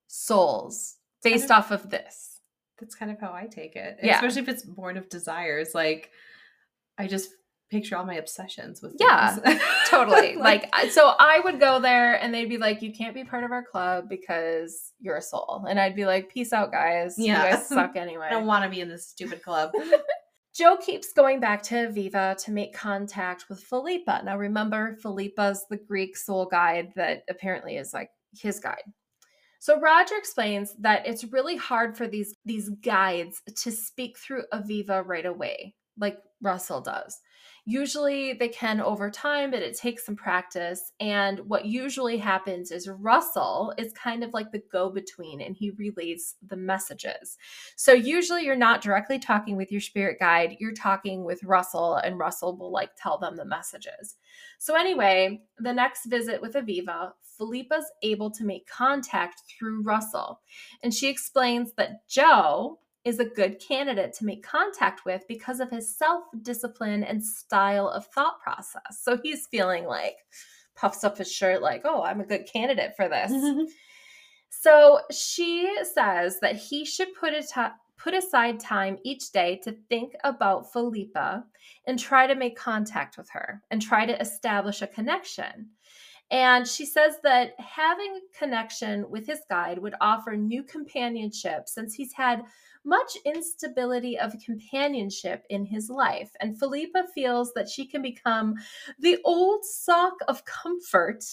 souls based kind of, off of this. That's kind of how I take it. Yeah. Especially if it's born of desires. Like, I just picture all my obsessions with things. Yeah, totally. like, like, so I would go there and they'd be like, you can't be part of our club because you're a soul. And I'd be like, peace out, guys. Yeah. You guys suck anyway. I don't want to be in this stupid club. Joe keeps going back to Aviva to make contact with Philippa. Now, remember, Philippa's the Greek soul guide that apparently is like his guide. So Roger explains that it's really hard for these, these guides to speak through Aviva right away, like Russell does. Usually they can over time, but it takes some practice. And what usually happens is Russell is kind of like the go-between, and he relays the messages. So usually you're not directly talking with your spirit guide. You're talking with Russell, and Russell will like tell them the messages. So anyway, the next visit with Aviva, Philippa's able to make contact through Russell. And she explains that Joe is a good candidate to make contact with because of his self-discipline and style of thought process. So he's feeling like, puffs up his shirt like, oh, I'm a good candidate for this. So she says that he should put a t- put aside time each day to think about Philippa and try to make contact with her and try to establish a connection. And she says that having a connection with his guide would offer new companionship, since he's had much instability of companionship in his life. And Philippa feels that she can become the old sock of comfort,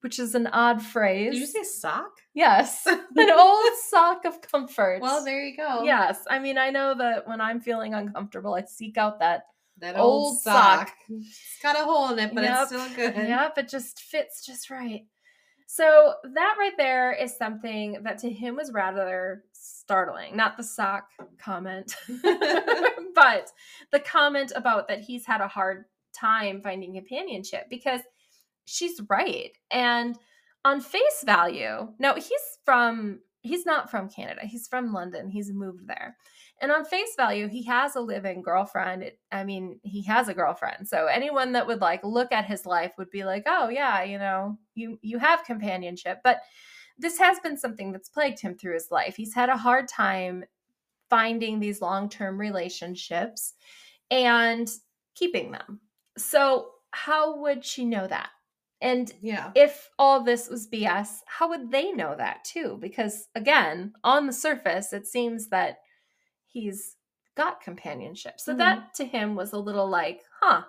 which is an odd phrase. Did you say sock? Yes. An old sock of comfort. Well, there you go. Yes. I mean, I know that when I'm feeling uncomfortable, I seek out that That old, old sock. sock. It's got a hole in it, but yep. It's still good. Yep, it just fits just right. So that right there is something that to him was rather startling. Not the sock comment, but the comment about that he's had a hard time finding companionship, because she's right. And on face value, now he's from... He's not from Canada. He's from London. He's moved there. And on face value, he has a live-in girlfriend. It, I mean, he has a girlfriend. So anyone that would like look at his life would be like, oh yeah, you know, you, you have companionship. But this has been something that's plagued him through his life. He's had a hard time finding these long-term relationships and keeping them. So how would she know that? And yeah. If all this was B S, how would they know that too? Because again, on the surface, it seems that he's got companionship. So mm-hmm. that to him was a little like, huh,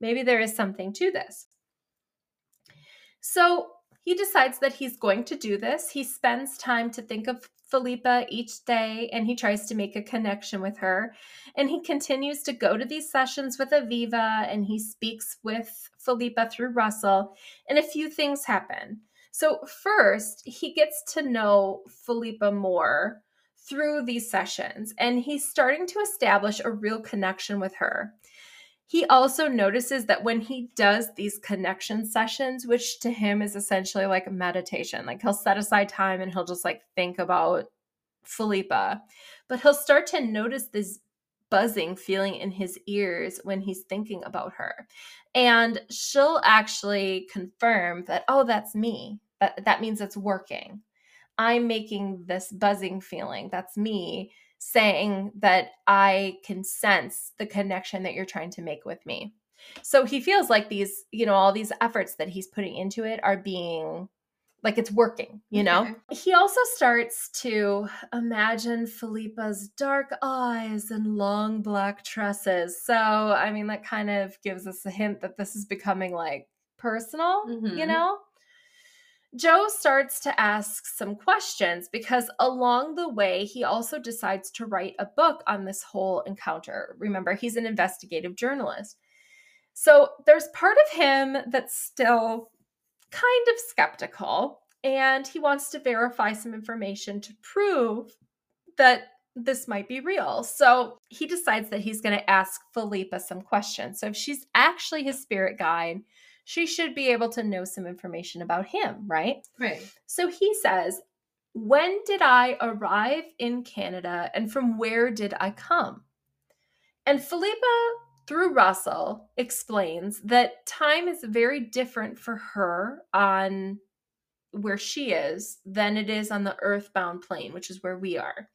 maybe there is something to this. So he decides that he's going to do this. He spends time to think of Philippa each day, and he tries to make a connection with her. And he continues to go to these sessions with Aviva, and he speaks with Philippa through Russell, and a few things happen. So first, he gets to know Philippa more through these sessions, and he's starting to establish a real connection with her. He also notices that when he does these connection sessions, which to him is essentially like meditation, like he'll set aside time and he'll just like think about Philippa, but he'll start to notice this buzzing feeling in his ears when he's thinking about her. And she'll actually confirm that, oh, that's me. That, that means it's working. I'm making this buzzing feeling. That's me saying that I can sense the connection that you're trying to make with me. So he feels like these, you know, all these efforts that he's putting into it are being like it's working, you know? Okay. He also starts to imagine Philippa's dark eyes and long black tresses. So, I mean, that kind of gives us a hint that this is becoming like personal, mm-hmm. you know? Joe starts to ask some questions, because along the way, he also decides to write a book on this whole encounter. Remember, he's an investigative journalist. So there's part of him that's still kind of skeptical, and he wants to verify some information to prove that this might be real. So he decides that he's going to ask Philippa some questions. So if she's actually his spirit guide, she should be able to know some information about him, right? Right. So he says, when did I arrive in Canada and from where did I come? And Philippa, through Russell, explains that time is very different for her on where she is than it is on the earthbound plane, which is where we are.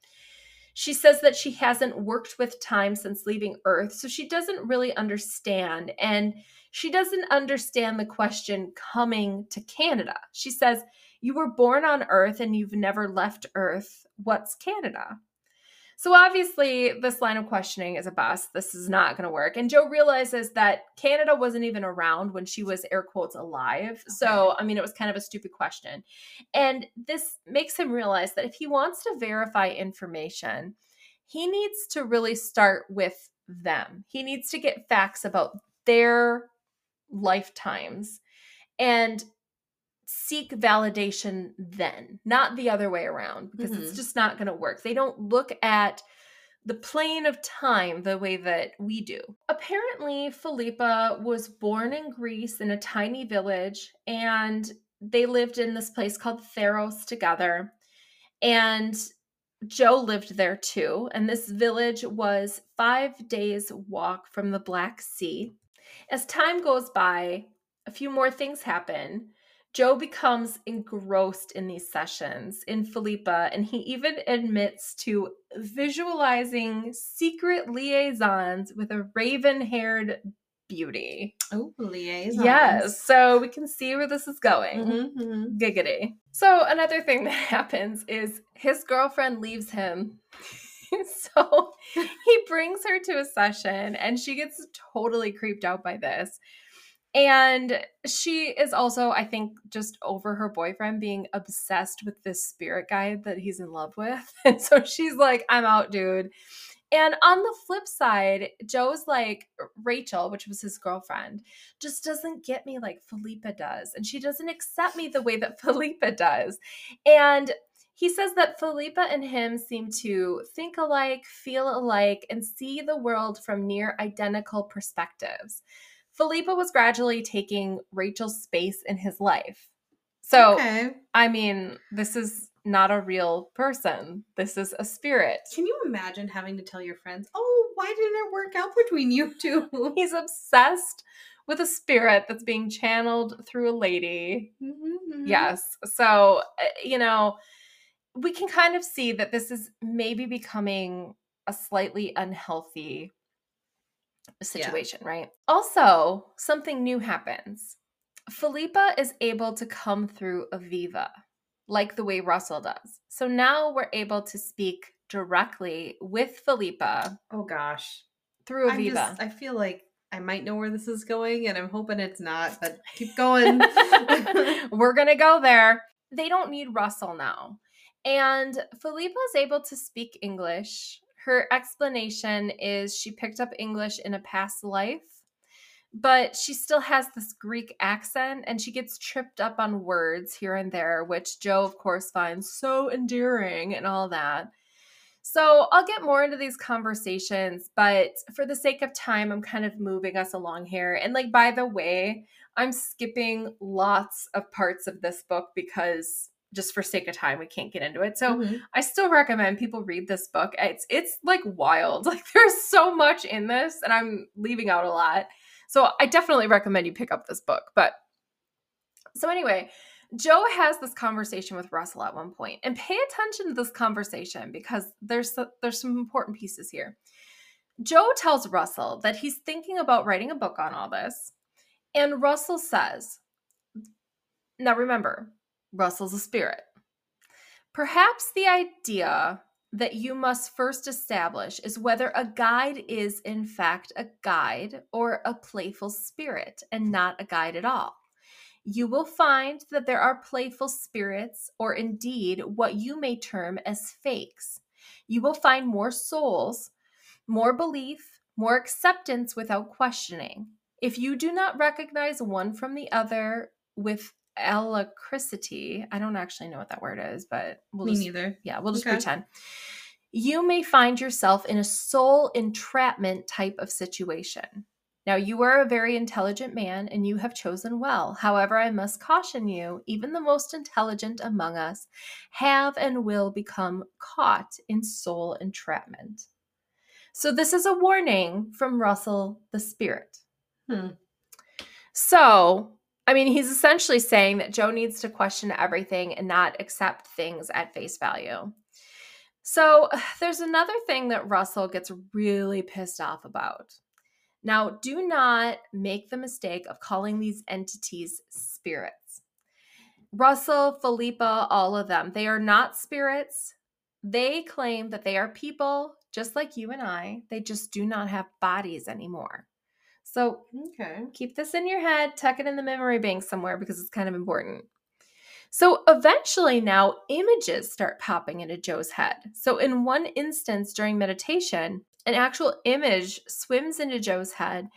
She says that she hasn't worked with time since leaving Earth, so she doesn't really understand. And she doesn't understand the question coming to Canada. She says, you were born on Earth and you've never left Earth. What's Canada? So obviously, this line of questioning is a bust. This is not going to work. And Joe realizes that Canada wasn't even around when she was, air quotes, alive. Okay. So, I mean, it was kind of a stupid question. And this makes him realize that if he wants to verify information, he needs to really start with them. He needs to get facts about their lifetimes and seek validation then, not the other way around, because mm-hmm. it's just not going to work. They don't look at the plane of time the way that we do. Apparently, Philippa was born in Greece in a tiny village, and they lived in this place called Theros together. And Joe lived there too, and this village was five days' walk from the Black Sea. As time goes by, a few more things happen. Joe becomes engrossed in these sessions, in Philippa, and he even admits to visualizing secret liaisons with a raven-haired beauty. Oh, liaisons. Yes, so we can see where this is going. Mm-hmm, mm-hmm. Giggity. So another thing that happens is his girlfriend leaves him. So he brings her to a session, and she gets totally creeped out by this. And she is also, I think, just over her boyfriend being obsessed with this spirit guy that he's in love with. And so she's like, I'm out, dude. And on the flip side, Joe's like, Rachel, which was his girlfriend, just doesn't get me like Philippa does. And she doesn't accept me the way that Philippa does. And he says that Philippa and him seem to think alike, feel alike, and see the world from near identical perspectives. Philippa was gradually taking Rachel's space in his life. So, okay. I mean, this is not a real person. This is a spirit. Can you imagine having to tell your friends, oh, why didn't it work out between you two? He's obsessed with a spirit that's being channeled through a lady. Mm-hmm. Yes. So, you know, we can kind of see that this is maybe becoming a slightly unhealthy situation, yeah. Right? Also, something new happens. Philippa is able to come through Aviva, like the way Russell does. So now we're able to speak directly with Philippa. Oh gosh. Through Aviva. I'm just, I feel like I might know where this is going, and I'm hoping it's not, but keep going. We're going to go there. They don't need Russell now. And Philippa is able to speak English. Her explanation is she picked up English in a past life, but she still has this Greek accent, and she gets tripped up on words here and there, which Joe, of course, finds so endearing and all that. So I'll get more into these conversations, but for the sake of time, I'm kind of moving us along here. And like, by the way, I'm skipping lots of parts of this book because just for sake of time, we can't get into it. So mm-hmm. I still recommend people read this book. It's it's like wild. Like there's so much in this, and I'm leaving out a lot. So I definitely recommend you pick up this book. But so anyway, Joe has this conversation with Russell at one point, and pay attention to this conversation because there's there's some important pieces here. Joe tells Russell that he's thinking about writing a book on all this, and Russell says, now remember, Russell's a spirit. Perhaps the idea that you must first establish is whether a guide is in fact a guide or a playful spirit and not a guide at all. You will find that there are playful spirits or indeed what you may term as fakes. You will find more souls, more belief, more acceptance without questioning. If you do not recognize one from the other with electricity. I don't actually know what that word is, but we'll Me just, neither. Yeah, we'll just okay. pretend. You may find yourself in a soul entrapment type of situation. Now, you are a very intelligent man and you have chosen well. However, I must caution you, even the most intelligent among us have and will become caught in soul entrapment. So this is a warning from Russell the Spirit. Hmm. So I mean, he's essentially saying that Joe needs to question everything and not accept things at face value. So there's another thing that Russell gets really pissed off about. Now, do not make the mistake of calling these entities spirits. Russell, Philippa, all of them, they are not spirits. They claim that they are people just like you and I. They just do not have bodies anymore. So okay. Keep this in your head, tuck it in the memory bank somewhere because it's kind of important. So eventually now images start popping into Joe's head. So in one instance during meditation, an actual image swims into Joe's head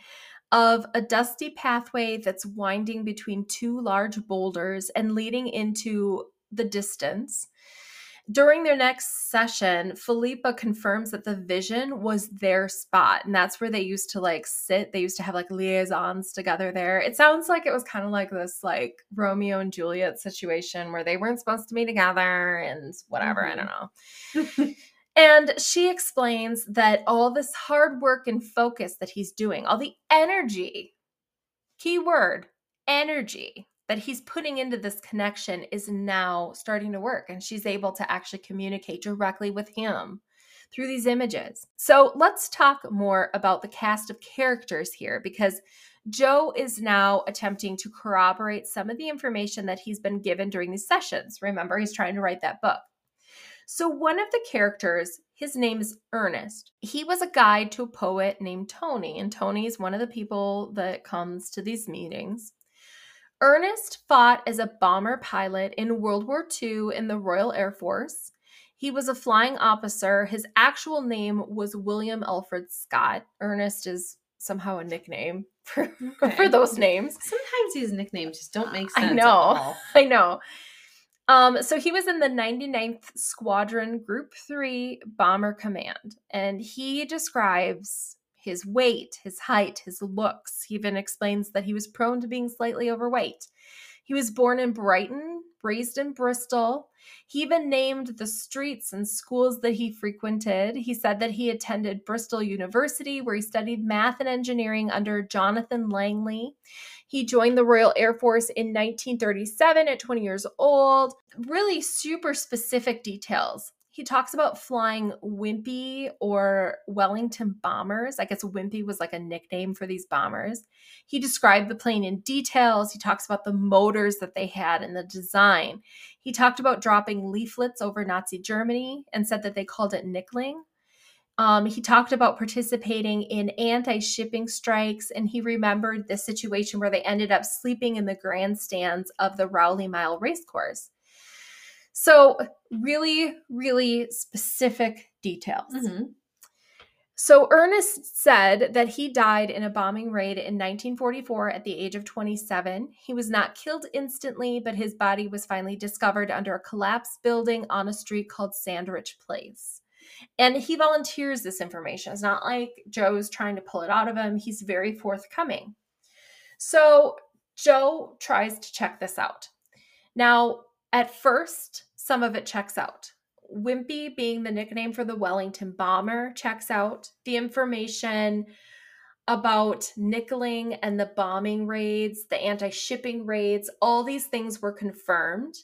of a dusty pathway that's winding between two large boulders and leading into the distance. During their next session, Philippa confirms that the vision was their spot. And that's where they used to like sit. They used to have like liaisons together there. It sounds like it was kind of like this like Romeo and Juliet situation where they weren't supposed to be together and whatever. Mm-hmm. I don't know. And she explains that all this hard work and focus that he's doing, all the energy, key word, energy, that he's putting into this connection is now starting to work. And she's able to actually communicate directly with him through these images. So let's talk more about the cast of characters here, because Joe is now attempting to corroborate some of the information that he's been given during these sessions. Remember, he's trying to write that book. So one of the characters, his name is Ernest. He was a guide to a poet named Tony. And Tony is one of the people that comes to these meetings. Ernest fought as a bomber pilot in World War Two in the Royal Air Force. He was a flying officer. His actual name was William Alfred Scott. Ernest is somehow a nickname for, okay. for those names. Sometimes these nicknames just don't make sense. I know. At all. I know. Um, so he was in the ninety-ninth Squadron Group three Bomber Command, and he describes his weight, his height, his looks. He even explains that he was prone to being slightly overweight. He was born in Brighton, raised in Bristol. He even named the streets and schools that he frequented. He said that he attended Bristol University, where he studied math and engineering under Jonathan Langley. He joined the Royal Air Force in nineteen thirty-seven at twenty years old. Really super specific details. He talks about flying Wimpy or Wellington bombers. I guess Wimpy was like a nickname for these bombers. He described the plane in details. He talks about the motors that they had and the design. He talked about dropping leaflets over Nazi Germany and said that they called it nickeling. Um, he talked about participating in anti-shipping strikes, and he remembered the situation where they ended up sleeping in the grandstands of the Rowley Mile Racecourse. So really, really specific details. Mm-hmm. So Ernest said that he died in a bombing raid in nineteen forty-four at the age of twenty-seven. He was not killed instantly, but his body was finally discovered under a collapsed building on a street called Sandwich Place. And he volunteers this information. It's not like Joe's trying to pull it out of him. He's very forthcoming. So Joe tries to check this out. Now, at first, some of it checks out. Wimpy, being the nickname for the Wellington bomber, checks out. The information about nickeling and the bombing raids, the anti-shipping raids, all these things were confirmed.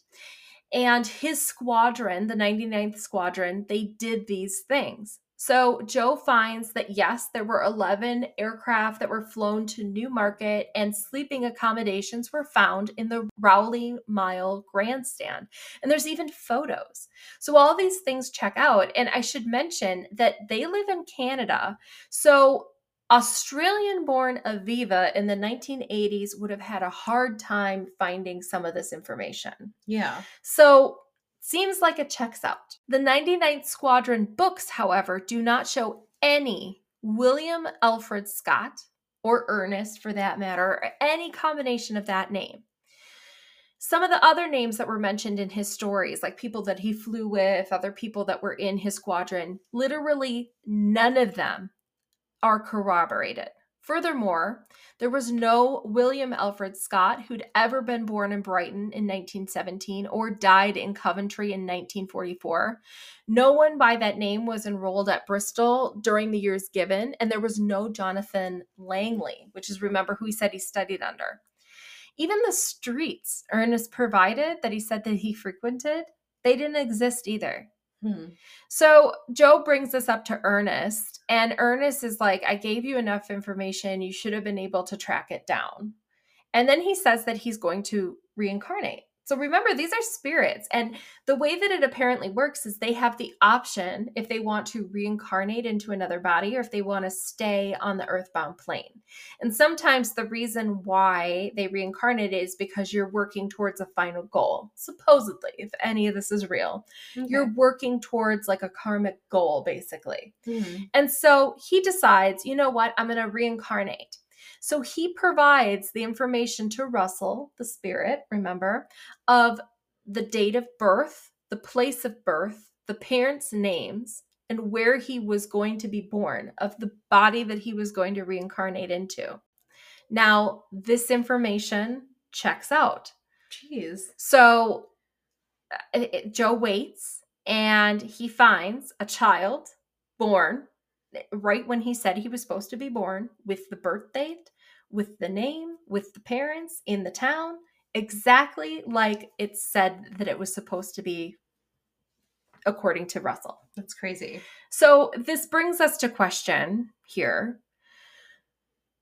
And his squadron, the ninety-ninth Squadron, they did these things. So Joe finds that, yes, there were eleven aircraft that were flown to Newmarket, and sleeping accommodations were found in the Rowley Mile grandstand. And there's even photos. So all these things check out. And I should mention that they live in Canada. So Australian-born Aviva in the nineteen eighties would have had a hard time finding some of this information. Yeah. So seems like it checks out. The ninety-ninth Squadron books, however, do not show any William Alfred Scott, or Ernest for that matter, or any combination of that name. Some of the other names that were mentioned in his stories, like people that he flew with, other people that were in his squadron, literally none of them are corroborated. Furthermore, there was no William Alfred Scott who'd ever been born in Brighton in nineteen seventeen or died in Coventry in nineteen forty-four. No one by that name was enrolled at Bristol during the years given, and there was no Jonathan Langley, which is, remember, who he said he studied under. Even the streets Ernest provided that he said that he frequented, they didn't exist either. Hmm. So Joe brings this up to Ernest, and Ernest is like, I gave you enough information. You should have been able to track it down. And then he says that he's going to reincarnate. So remember, these are spirits. And the way that it apparently works is they have the option if they want to reincarnate into another body or if they want to stay on the earthbound plane. And sometimes the reason why they reincarnate is because you're working towards a final goal. Supposedly, if any of this is real, okay. You're working towards like a karmic goal, basically. Mm-hmm. And so he decides, you know what, I'm going to reincarnate. So he provides the information to Russell, the spirit, remember, of the date of birth, the place of birth, the parents' names, and where he was going to be born, of the body that he was going to reincarnate into. Now, this information checks out. Jeez. So it, Joe waits, and he finds a child born right when he said he was supposed to be born, with the birth date, with the name, with the parents, in the town, exactly like it said that it was supposed to be, according to Russell. That's crazy. So this brings us to question here.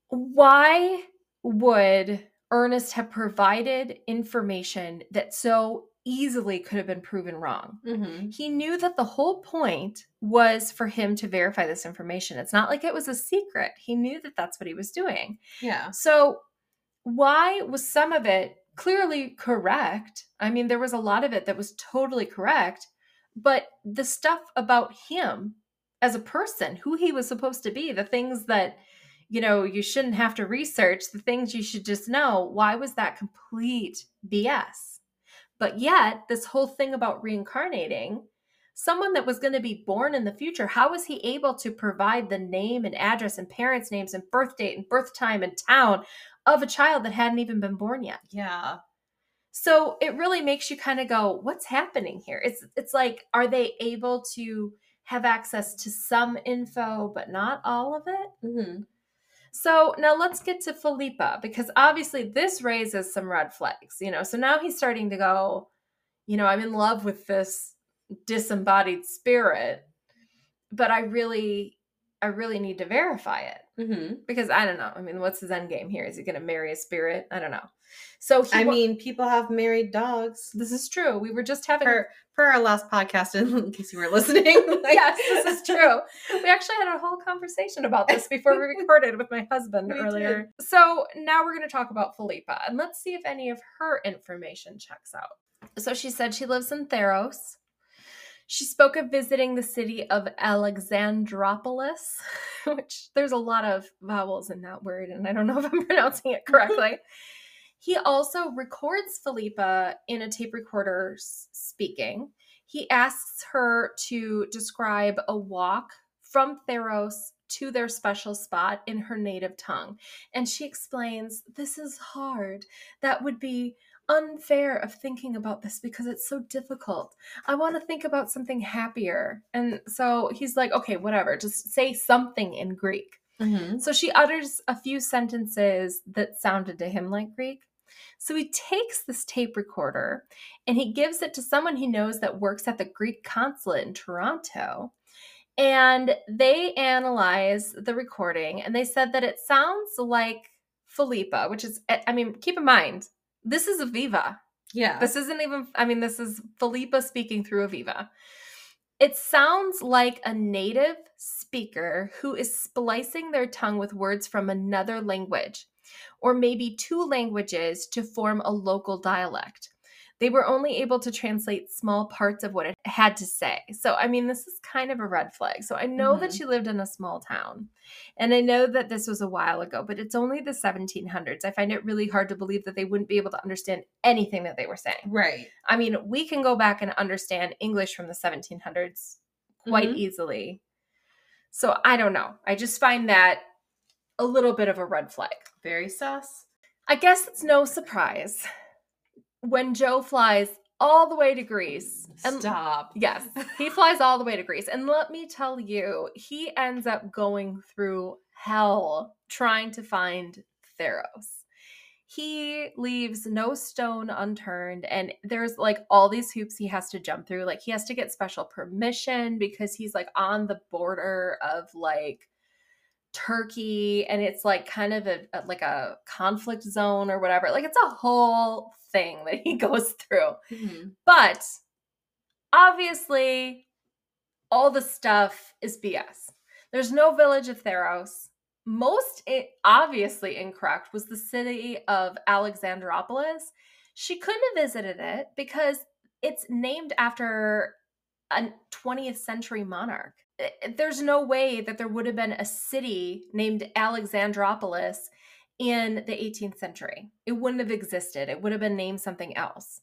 Why would Ernest have provided information that so easily could have been proven wrong? Mm-hmm. He knew that the whole point was for him to verify this information. It's not like it was a secret. He knew that that's what he was doing. Yeah. So why was some of it clearly correct? I mean, there was a lot of it that was totally correct, but the stuff about him as a person, who he was supposed to be, the things that, you know, you shouldn't have to research, the things you should just know, why was that complete B S? But yet, this whole thing about reincarnating, someone that was going to be born in the future, how was he able to provide the name and address and parents' names and birth date and birth time and town of a child that hadn't even been born yet? Yeah. So it really makes you kind of go, what's happening here? It's it's like, are they able to have access to some info, but not all of it? Mm-hmm. So now let's get to Philippa, because obviously this raises some red flags, you know? So now he's starting to go, you know, I'm in love with this disembodied spirit, but I really, I really need to verify it. Mm-hmm. Because I don't know. I mean, what's his end game here? Is he going to marry a spirit? I don't know. So he I wa- mean, people have married dogs. This is true. We were just having for, for our last podcast, in case you were listening. Like... Yes, this is true. We actually had a whole conversation about this before we recorded with my husband we earlier. Did. So now we're going to talk about Philippa, and let's see if any of her information checks out. So she said she lives in Theros. She spoke of visiting the city of Alexandropolis, which there's a lot of vowels in that word, and I don't know if I'm pronouncing it correctly. He also records Philippa in a tape recorder speaking. He asks her to describe a walk from Theros to their special spot in her native tongue. And she explains, this is hard. That would be unfair of thinking about this because it's so difficult. I want to think about something happier. And so he's like, okay, whatever, just say something in Greek. Mm-hmm. So she utters a few sentences that sounded to him like Greek. So he takes this tape recorder and he gives it to someone he knows that works at the Greek consulate in Toronto. And they analyze the recording, and they said that it sounds like Philippa, which is, I mean, keep in mind, this is Aviva. Yeah. This isn't even, I mean, this is Philippa speaking through Aviva. It sounds like a native speaker who is splicing their tongue with words from another language, or maybe two languages, to form a local dialect. They were only able to translate small parts of what it had to say. So, I mean, this is kind of a red flag. So I know mm-hmm. that she lived in a small town, and I know that this was a while ago, but it's only the seventeen hundreds. I find it really hard to believe that they wouldn't be able to understand anything that they were saying. Right. I mean, we can go back and understand English from the seventeen hundreds quite mm-hmm. easily. So I don't know. I just find that a little bit of a red flag. Very sus. I guess it's no surprise when Joe flies all the way to Greece. And, Stop. Yes. He flies all the way to Greece. And let me tell you, he ends up going through hell trying to find Theros. He leaves no stone unturned. And there's like all these hoops he has to jump through. Like he has to get special permission because he's like on the border of like Turkey. And it's like kind of a, a like a conflict zone or whatever. Like it's a whole thing that he goes through. Mm-hmm. But obviously all the stuff is B S. There's no village of Theros. Most it, obviously incorrect was the city of Alexandropolis. She couldn't have visited it because it's named after a twentieth century monarch. There's no way that there would have been a city named Alexandropolis in the eighteenth century. It wouldn't have existed. It would have been named something else.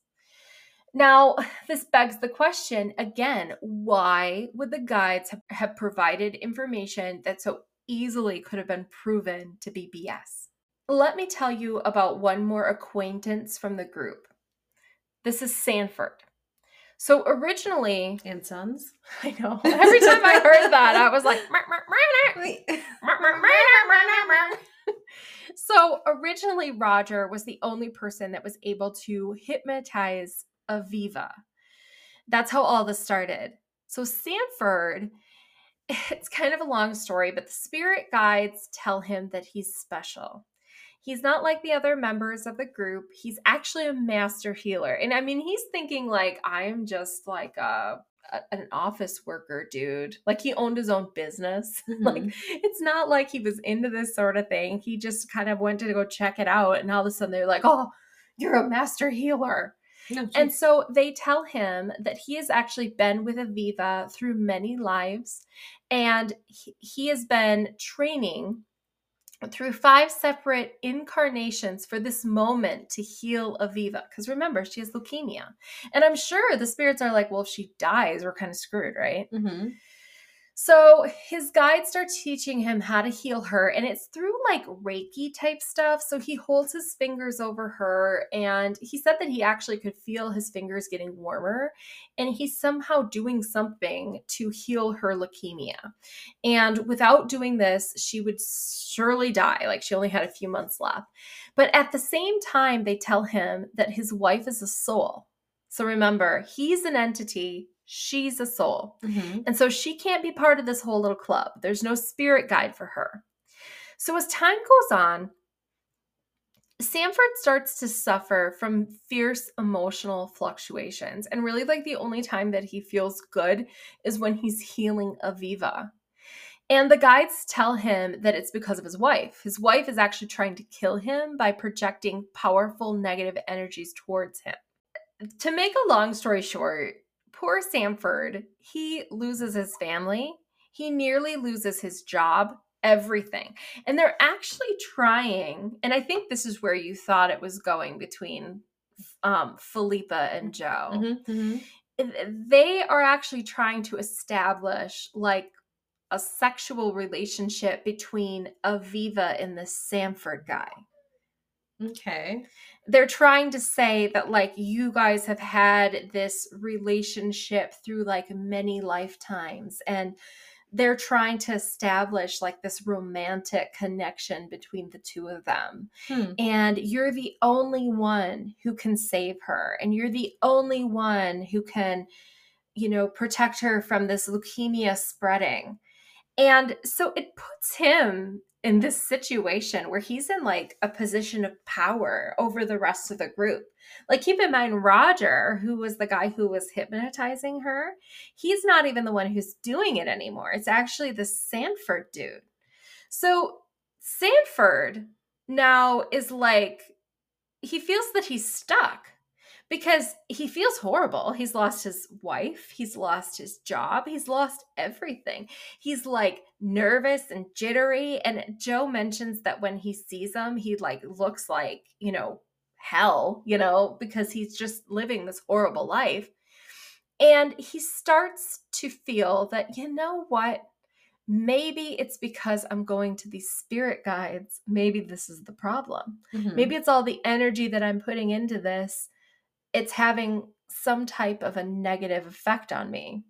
Now, this begs the question again, why would the guides have, have provided information that so easily could have been proven to be B S? Let me tell you about one more acquaintance from the group. This is Sanford. So originally... And Sons. I know. Every time I heard that, I was like... So originally, Roger was the only person that was able to hypnotize Aviva. That's how all this started. So Sanford, it's kind of a long story, but the spirit guides tell him that he's special. He's not like the other members of the group. He's actually a master healer. And I mean, he's thinking like, I'm just like a, a an office worker, dude. Like he owned his own business. Mm-hmm. Like it's not like he was into this sort of thing. He just kind of went to go check it out. And all of a sudden they're like, oh, you're a master healer. No, and so they tell him that he has actually been with Aviva through many lives, and he, he has been training through five separate incarnations for this moment to heal Aviva. Because remember, she has leukemia. And I'm sure the spirits are like, well, if she dies, we're kind of screwed, right? Mm-hmm. So his guides start teaching him how to heal her, and it's through like Reiki type stuff. So he holds his fingers over her, and he said that he actually could feel his fingers getting warmer, and he's somehow doing something to heal her leukemia. And without doing this, she would surely die. Like she only had a few months left. But at the same time, they tell him that his wife is a soul. So remember, he's an entity. She's a soul. Mm-hmm. And so she can't be part of this whole little club. There's no spirit guide for her. So as time goes on, Sanford starts to suffer from fierce emotional fluctuations. And really like the only time that he feels good is when he's healing Aviva. And the guides tell him that it's because of his wife. His wife is actually trying to kill him by projecting powerful negative energies towards him. To make a long story short, poor Sanford, he loses his family. He nearly loses his job, everything. And they're actually trying, and I think this is where you thought it was going between um, Philippa and Joe. Mm-hmm, mm-hmm. They are actually trying to establish like a sexual relationship between Aviva and the Sanford guy. Okay. They're trying to say that like you guys have had this relationship through like many lifetimes, and they're trying to establish like this romantic connection between the two of them. Hmm. And you're the only one who can save her, and you're the only one who can, you know, protect her from this leukemia spreading. And so it puts him in this situation where he's in like a position of power over the rest of the group. Like keep in mind, Roger, who was the guy who was hypnotizing her, he's not even the one who's doing it anymore. It's actually the Sanford dude. So Sanford now is like, he feels that he's stuck because he feels horrible. He's lost his wife. He's lost his job. He's lost everything. He's like nervous and jittery. And Joe mentions that when he sees him, he like looks like, you know, hell, you know, because he's just living this horrible life. And he starts to feel that, you know what? Maybe it's because I'm going to these spirit guides. Maybe this is the problem. Mm-hmm. Maybe it's all the energy that I'm putting into this. It's having some type of a negative effect on me.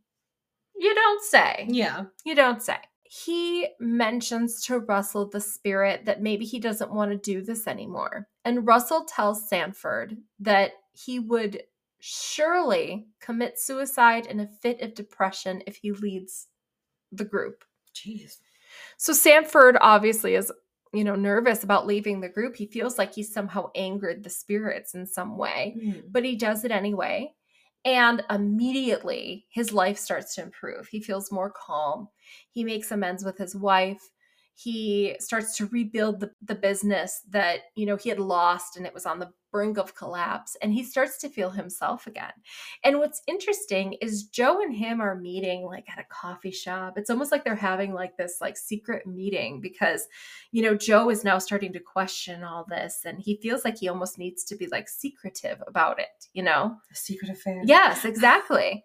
You don't say. Yeah. You don't say. He mentions to Russell, the spirit, that maybe he doesn't want to do this anymore. And Russell tells Sanford that he would surely commit suicide in a fit of depression if he leads the group. Jeez. So Sanford obviously is, you know, nervous about leaving the group. He feels like he somehow angered the spirits in some way, mm. but he does it anyway. And immediately his life starts to improve. He feels more calm. He makes amends with his wife. he starts to rebuild the, the business that, you know, he had lost and it was on the brink of collapse, and he starts to feel himself again. And what's interesting is Joe and him are meeting like at a coffee shop. It's almost like they're having like this like secret meeting because, you know, Joe is now starting to question all this and he feels like he almost needs to be like secretive about it, you know? A secret affair. Yes, exactly.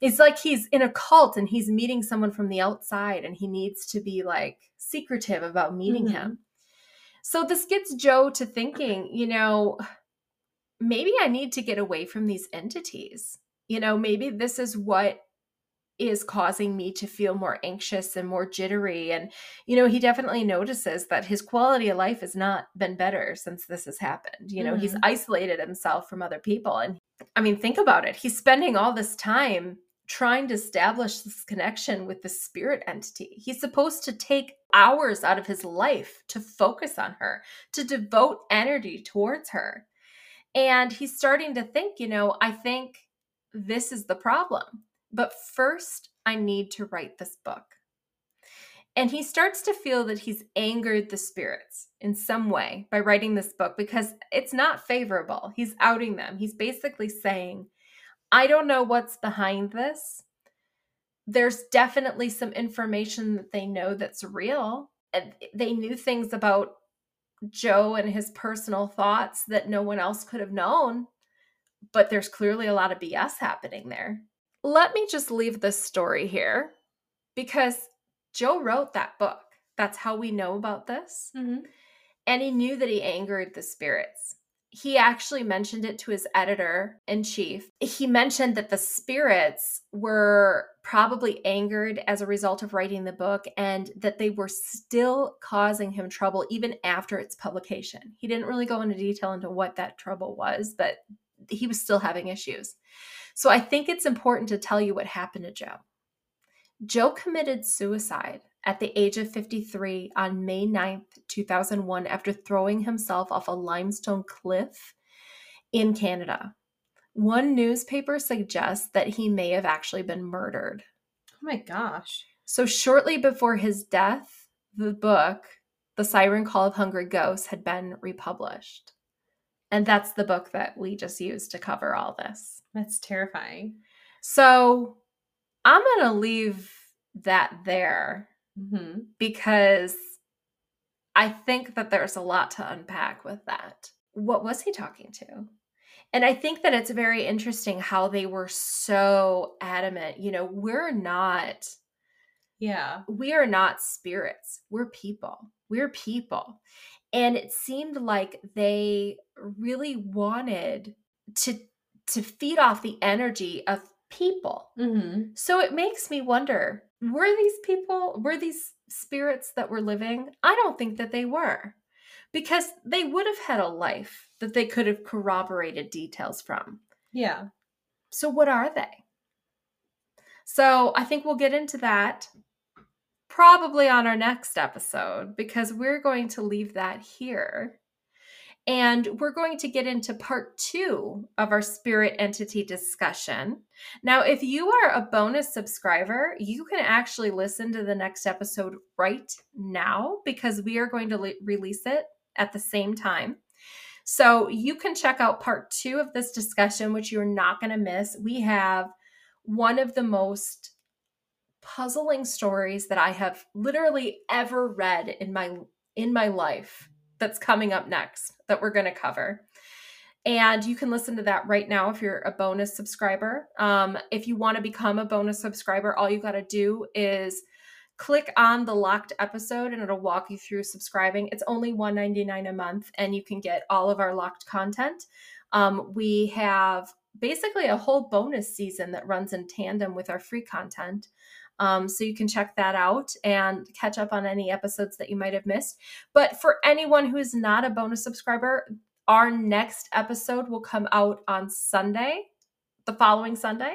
It's like he's in a cult and he's meeting someone from the outside and he needs to be like secretive about meeting mm-hmm. him. So this gets Joe to thinking, you know, maybe I need to get away from these entities. You know, maybe this is what is causing me to feel more anxious and more jittery. And, you know, he definitely notices that his quality of life has not been better since this has happened. You know, mm-hmm. he's isolated himself from other people. And I mean, think about it. He's spending all this time trying to establish this connection with the spirit entity. He's supposed to take hours out of his life to focus on her, to devote energy towards her. And he's starting to think, you know, I think this is the problem. But first, I need to write this book. And he starts to feel that he's angered the spirits in some way by writing this book because it's not favorable. He's outing them. He's basically saying, I don't know what's behind this. There's definitely some information that they know that's real. And they knew things about Joe and his personal thoughts that no one else could have known, but there's clearly a lot of B S happening there. Let me just leave this story here because Joe wrote that book. That's how we know about this. Mm-hmm. And he knew that he angered the spirits. He actually mentioned it to his editor-in-chief. He mentioned that the spirits were probably angered as a result of writing the book and that they were still causing him trouble even after its publication. He didn't really go into detail into what that trouble was, but he was still having issues. So I think it's important to tell you what happened to Joe. Joe committed suicide at the age of fifty-three on May ninth, two thousand one, after throwing himself off a limestone cliff in Canada. One newspaper suggests that he may have actually been murdered. Oh my gosh. So shortly before his death, the book, The Siren Call of Hungry Ghosts, had been republished. And that's the book that we just used to cover all this. That's terrifying. So I'm going to leave that there. Mm-hmm. Because I think that there's a lot to unpack with that. What was he talking to? And I think that it's very interesting how they were so adamant. You know, we're not, yeah, we are not spirits. We're people. We're people. And it seemed like they really wanted to, to feed off the energy of people. Mm-hmm. So it makes me wonder, were these people, were these spirits that were living? I don't think that they were, because they would have had a life that they could have corroborated details from. Yeah. So what are they? So I think we'll get into that probably on our next episode, because we're going to leave that here. And we're going to get into part two of our spirit entity discussion. Now, if you are a bonus subscriber, you can actually listen to the next episode right now because we are going to le- release it at the same time. So you can check out part two of this discussion, which you're not going to miss. We have one of the most puzzling stories that I have literally ever read in my in my life. That's coming up next that we're going to cover. And you can listen to that right now if you're a bonus subscriber. Um, if you want to become a bonus subscriber, all you got to do is click on the locked episode and it'll walk you through subscribing. It's only one dollar and ninety-nine cents a month and you can get all of our locked content. Um, we have basically a whole bonus season that runs in tandem with our free content. Um, so you can check that out and catch up on any episodes that you might have missed. But for anyone who is not a bonus subscriber, our next episode will come out on Sunday, the following Sunday.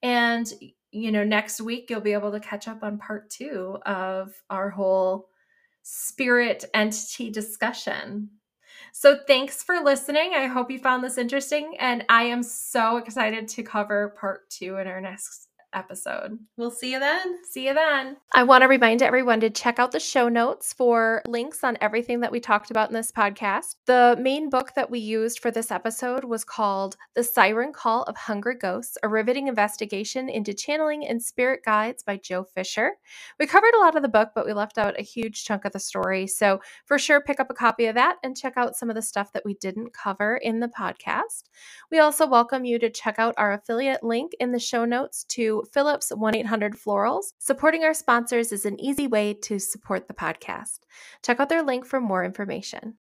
And, you know, next week you'll be able to catch up on part two of our whole spirit entity discussion. So thanks for listening. I hope you found this interesting. And I am so excited to cover part two in our next episode. We'll see you then. See you then. I want to remind everyone to check out the show notes for links on everything that we talked about in this podcast. The main book that we used for this episode was called The Siren Call of Hungry Ghosts, a riveting investigation into channeling and spirit guides by Joe Fisher. We covered a lot of the book, but we left out a huge chunk of the story. So for sure, pick up a copy of that and check out some of the stuff that we didn't cover in the podcast. We also welcome you to check out our affiliate link in the show notes to Phillip's one eight hundred Florals. Supporting our sponsors is an easy way to support the podcast. Check out their link for more information.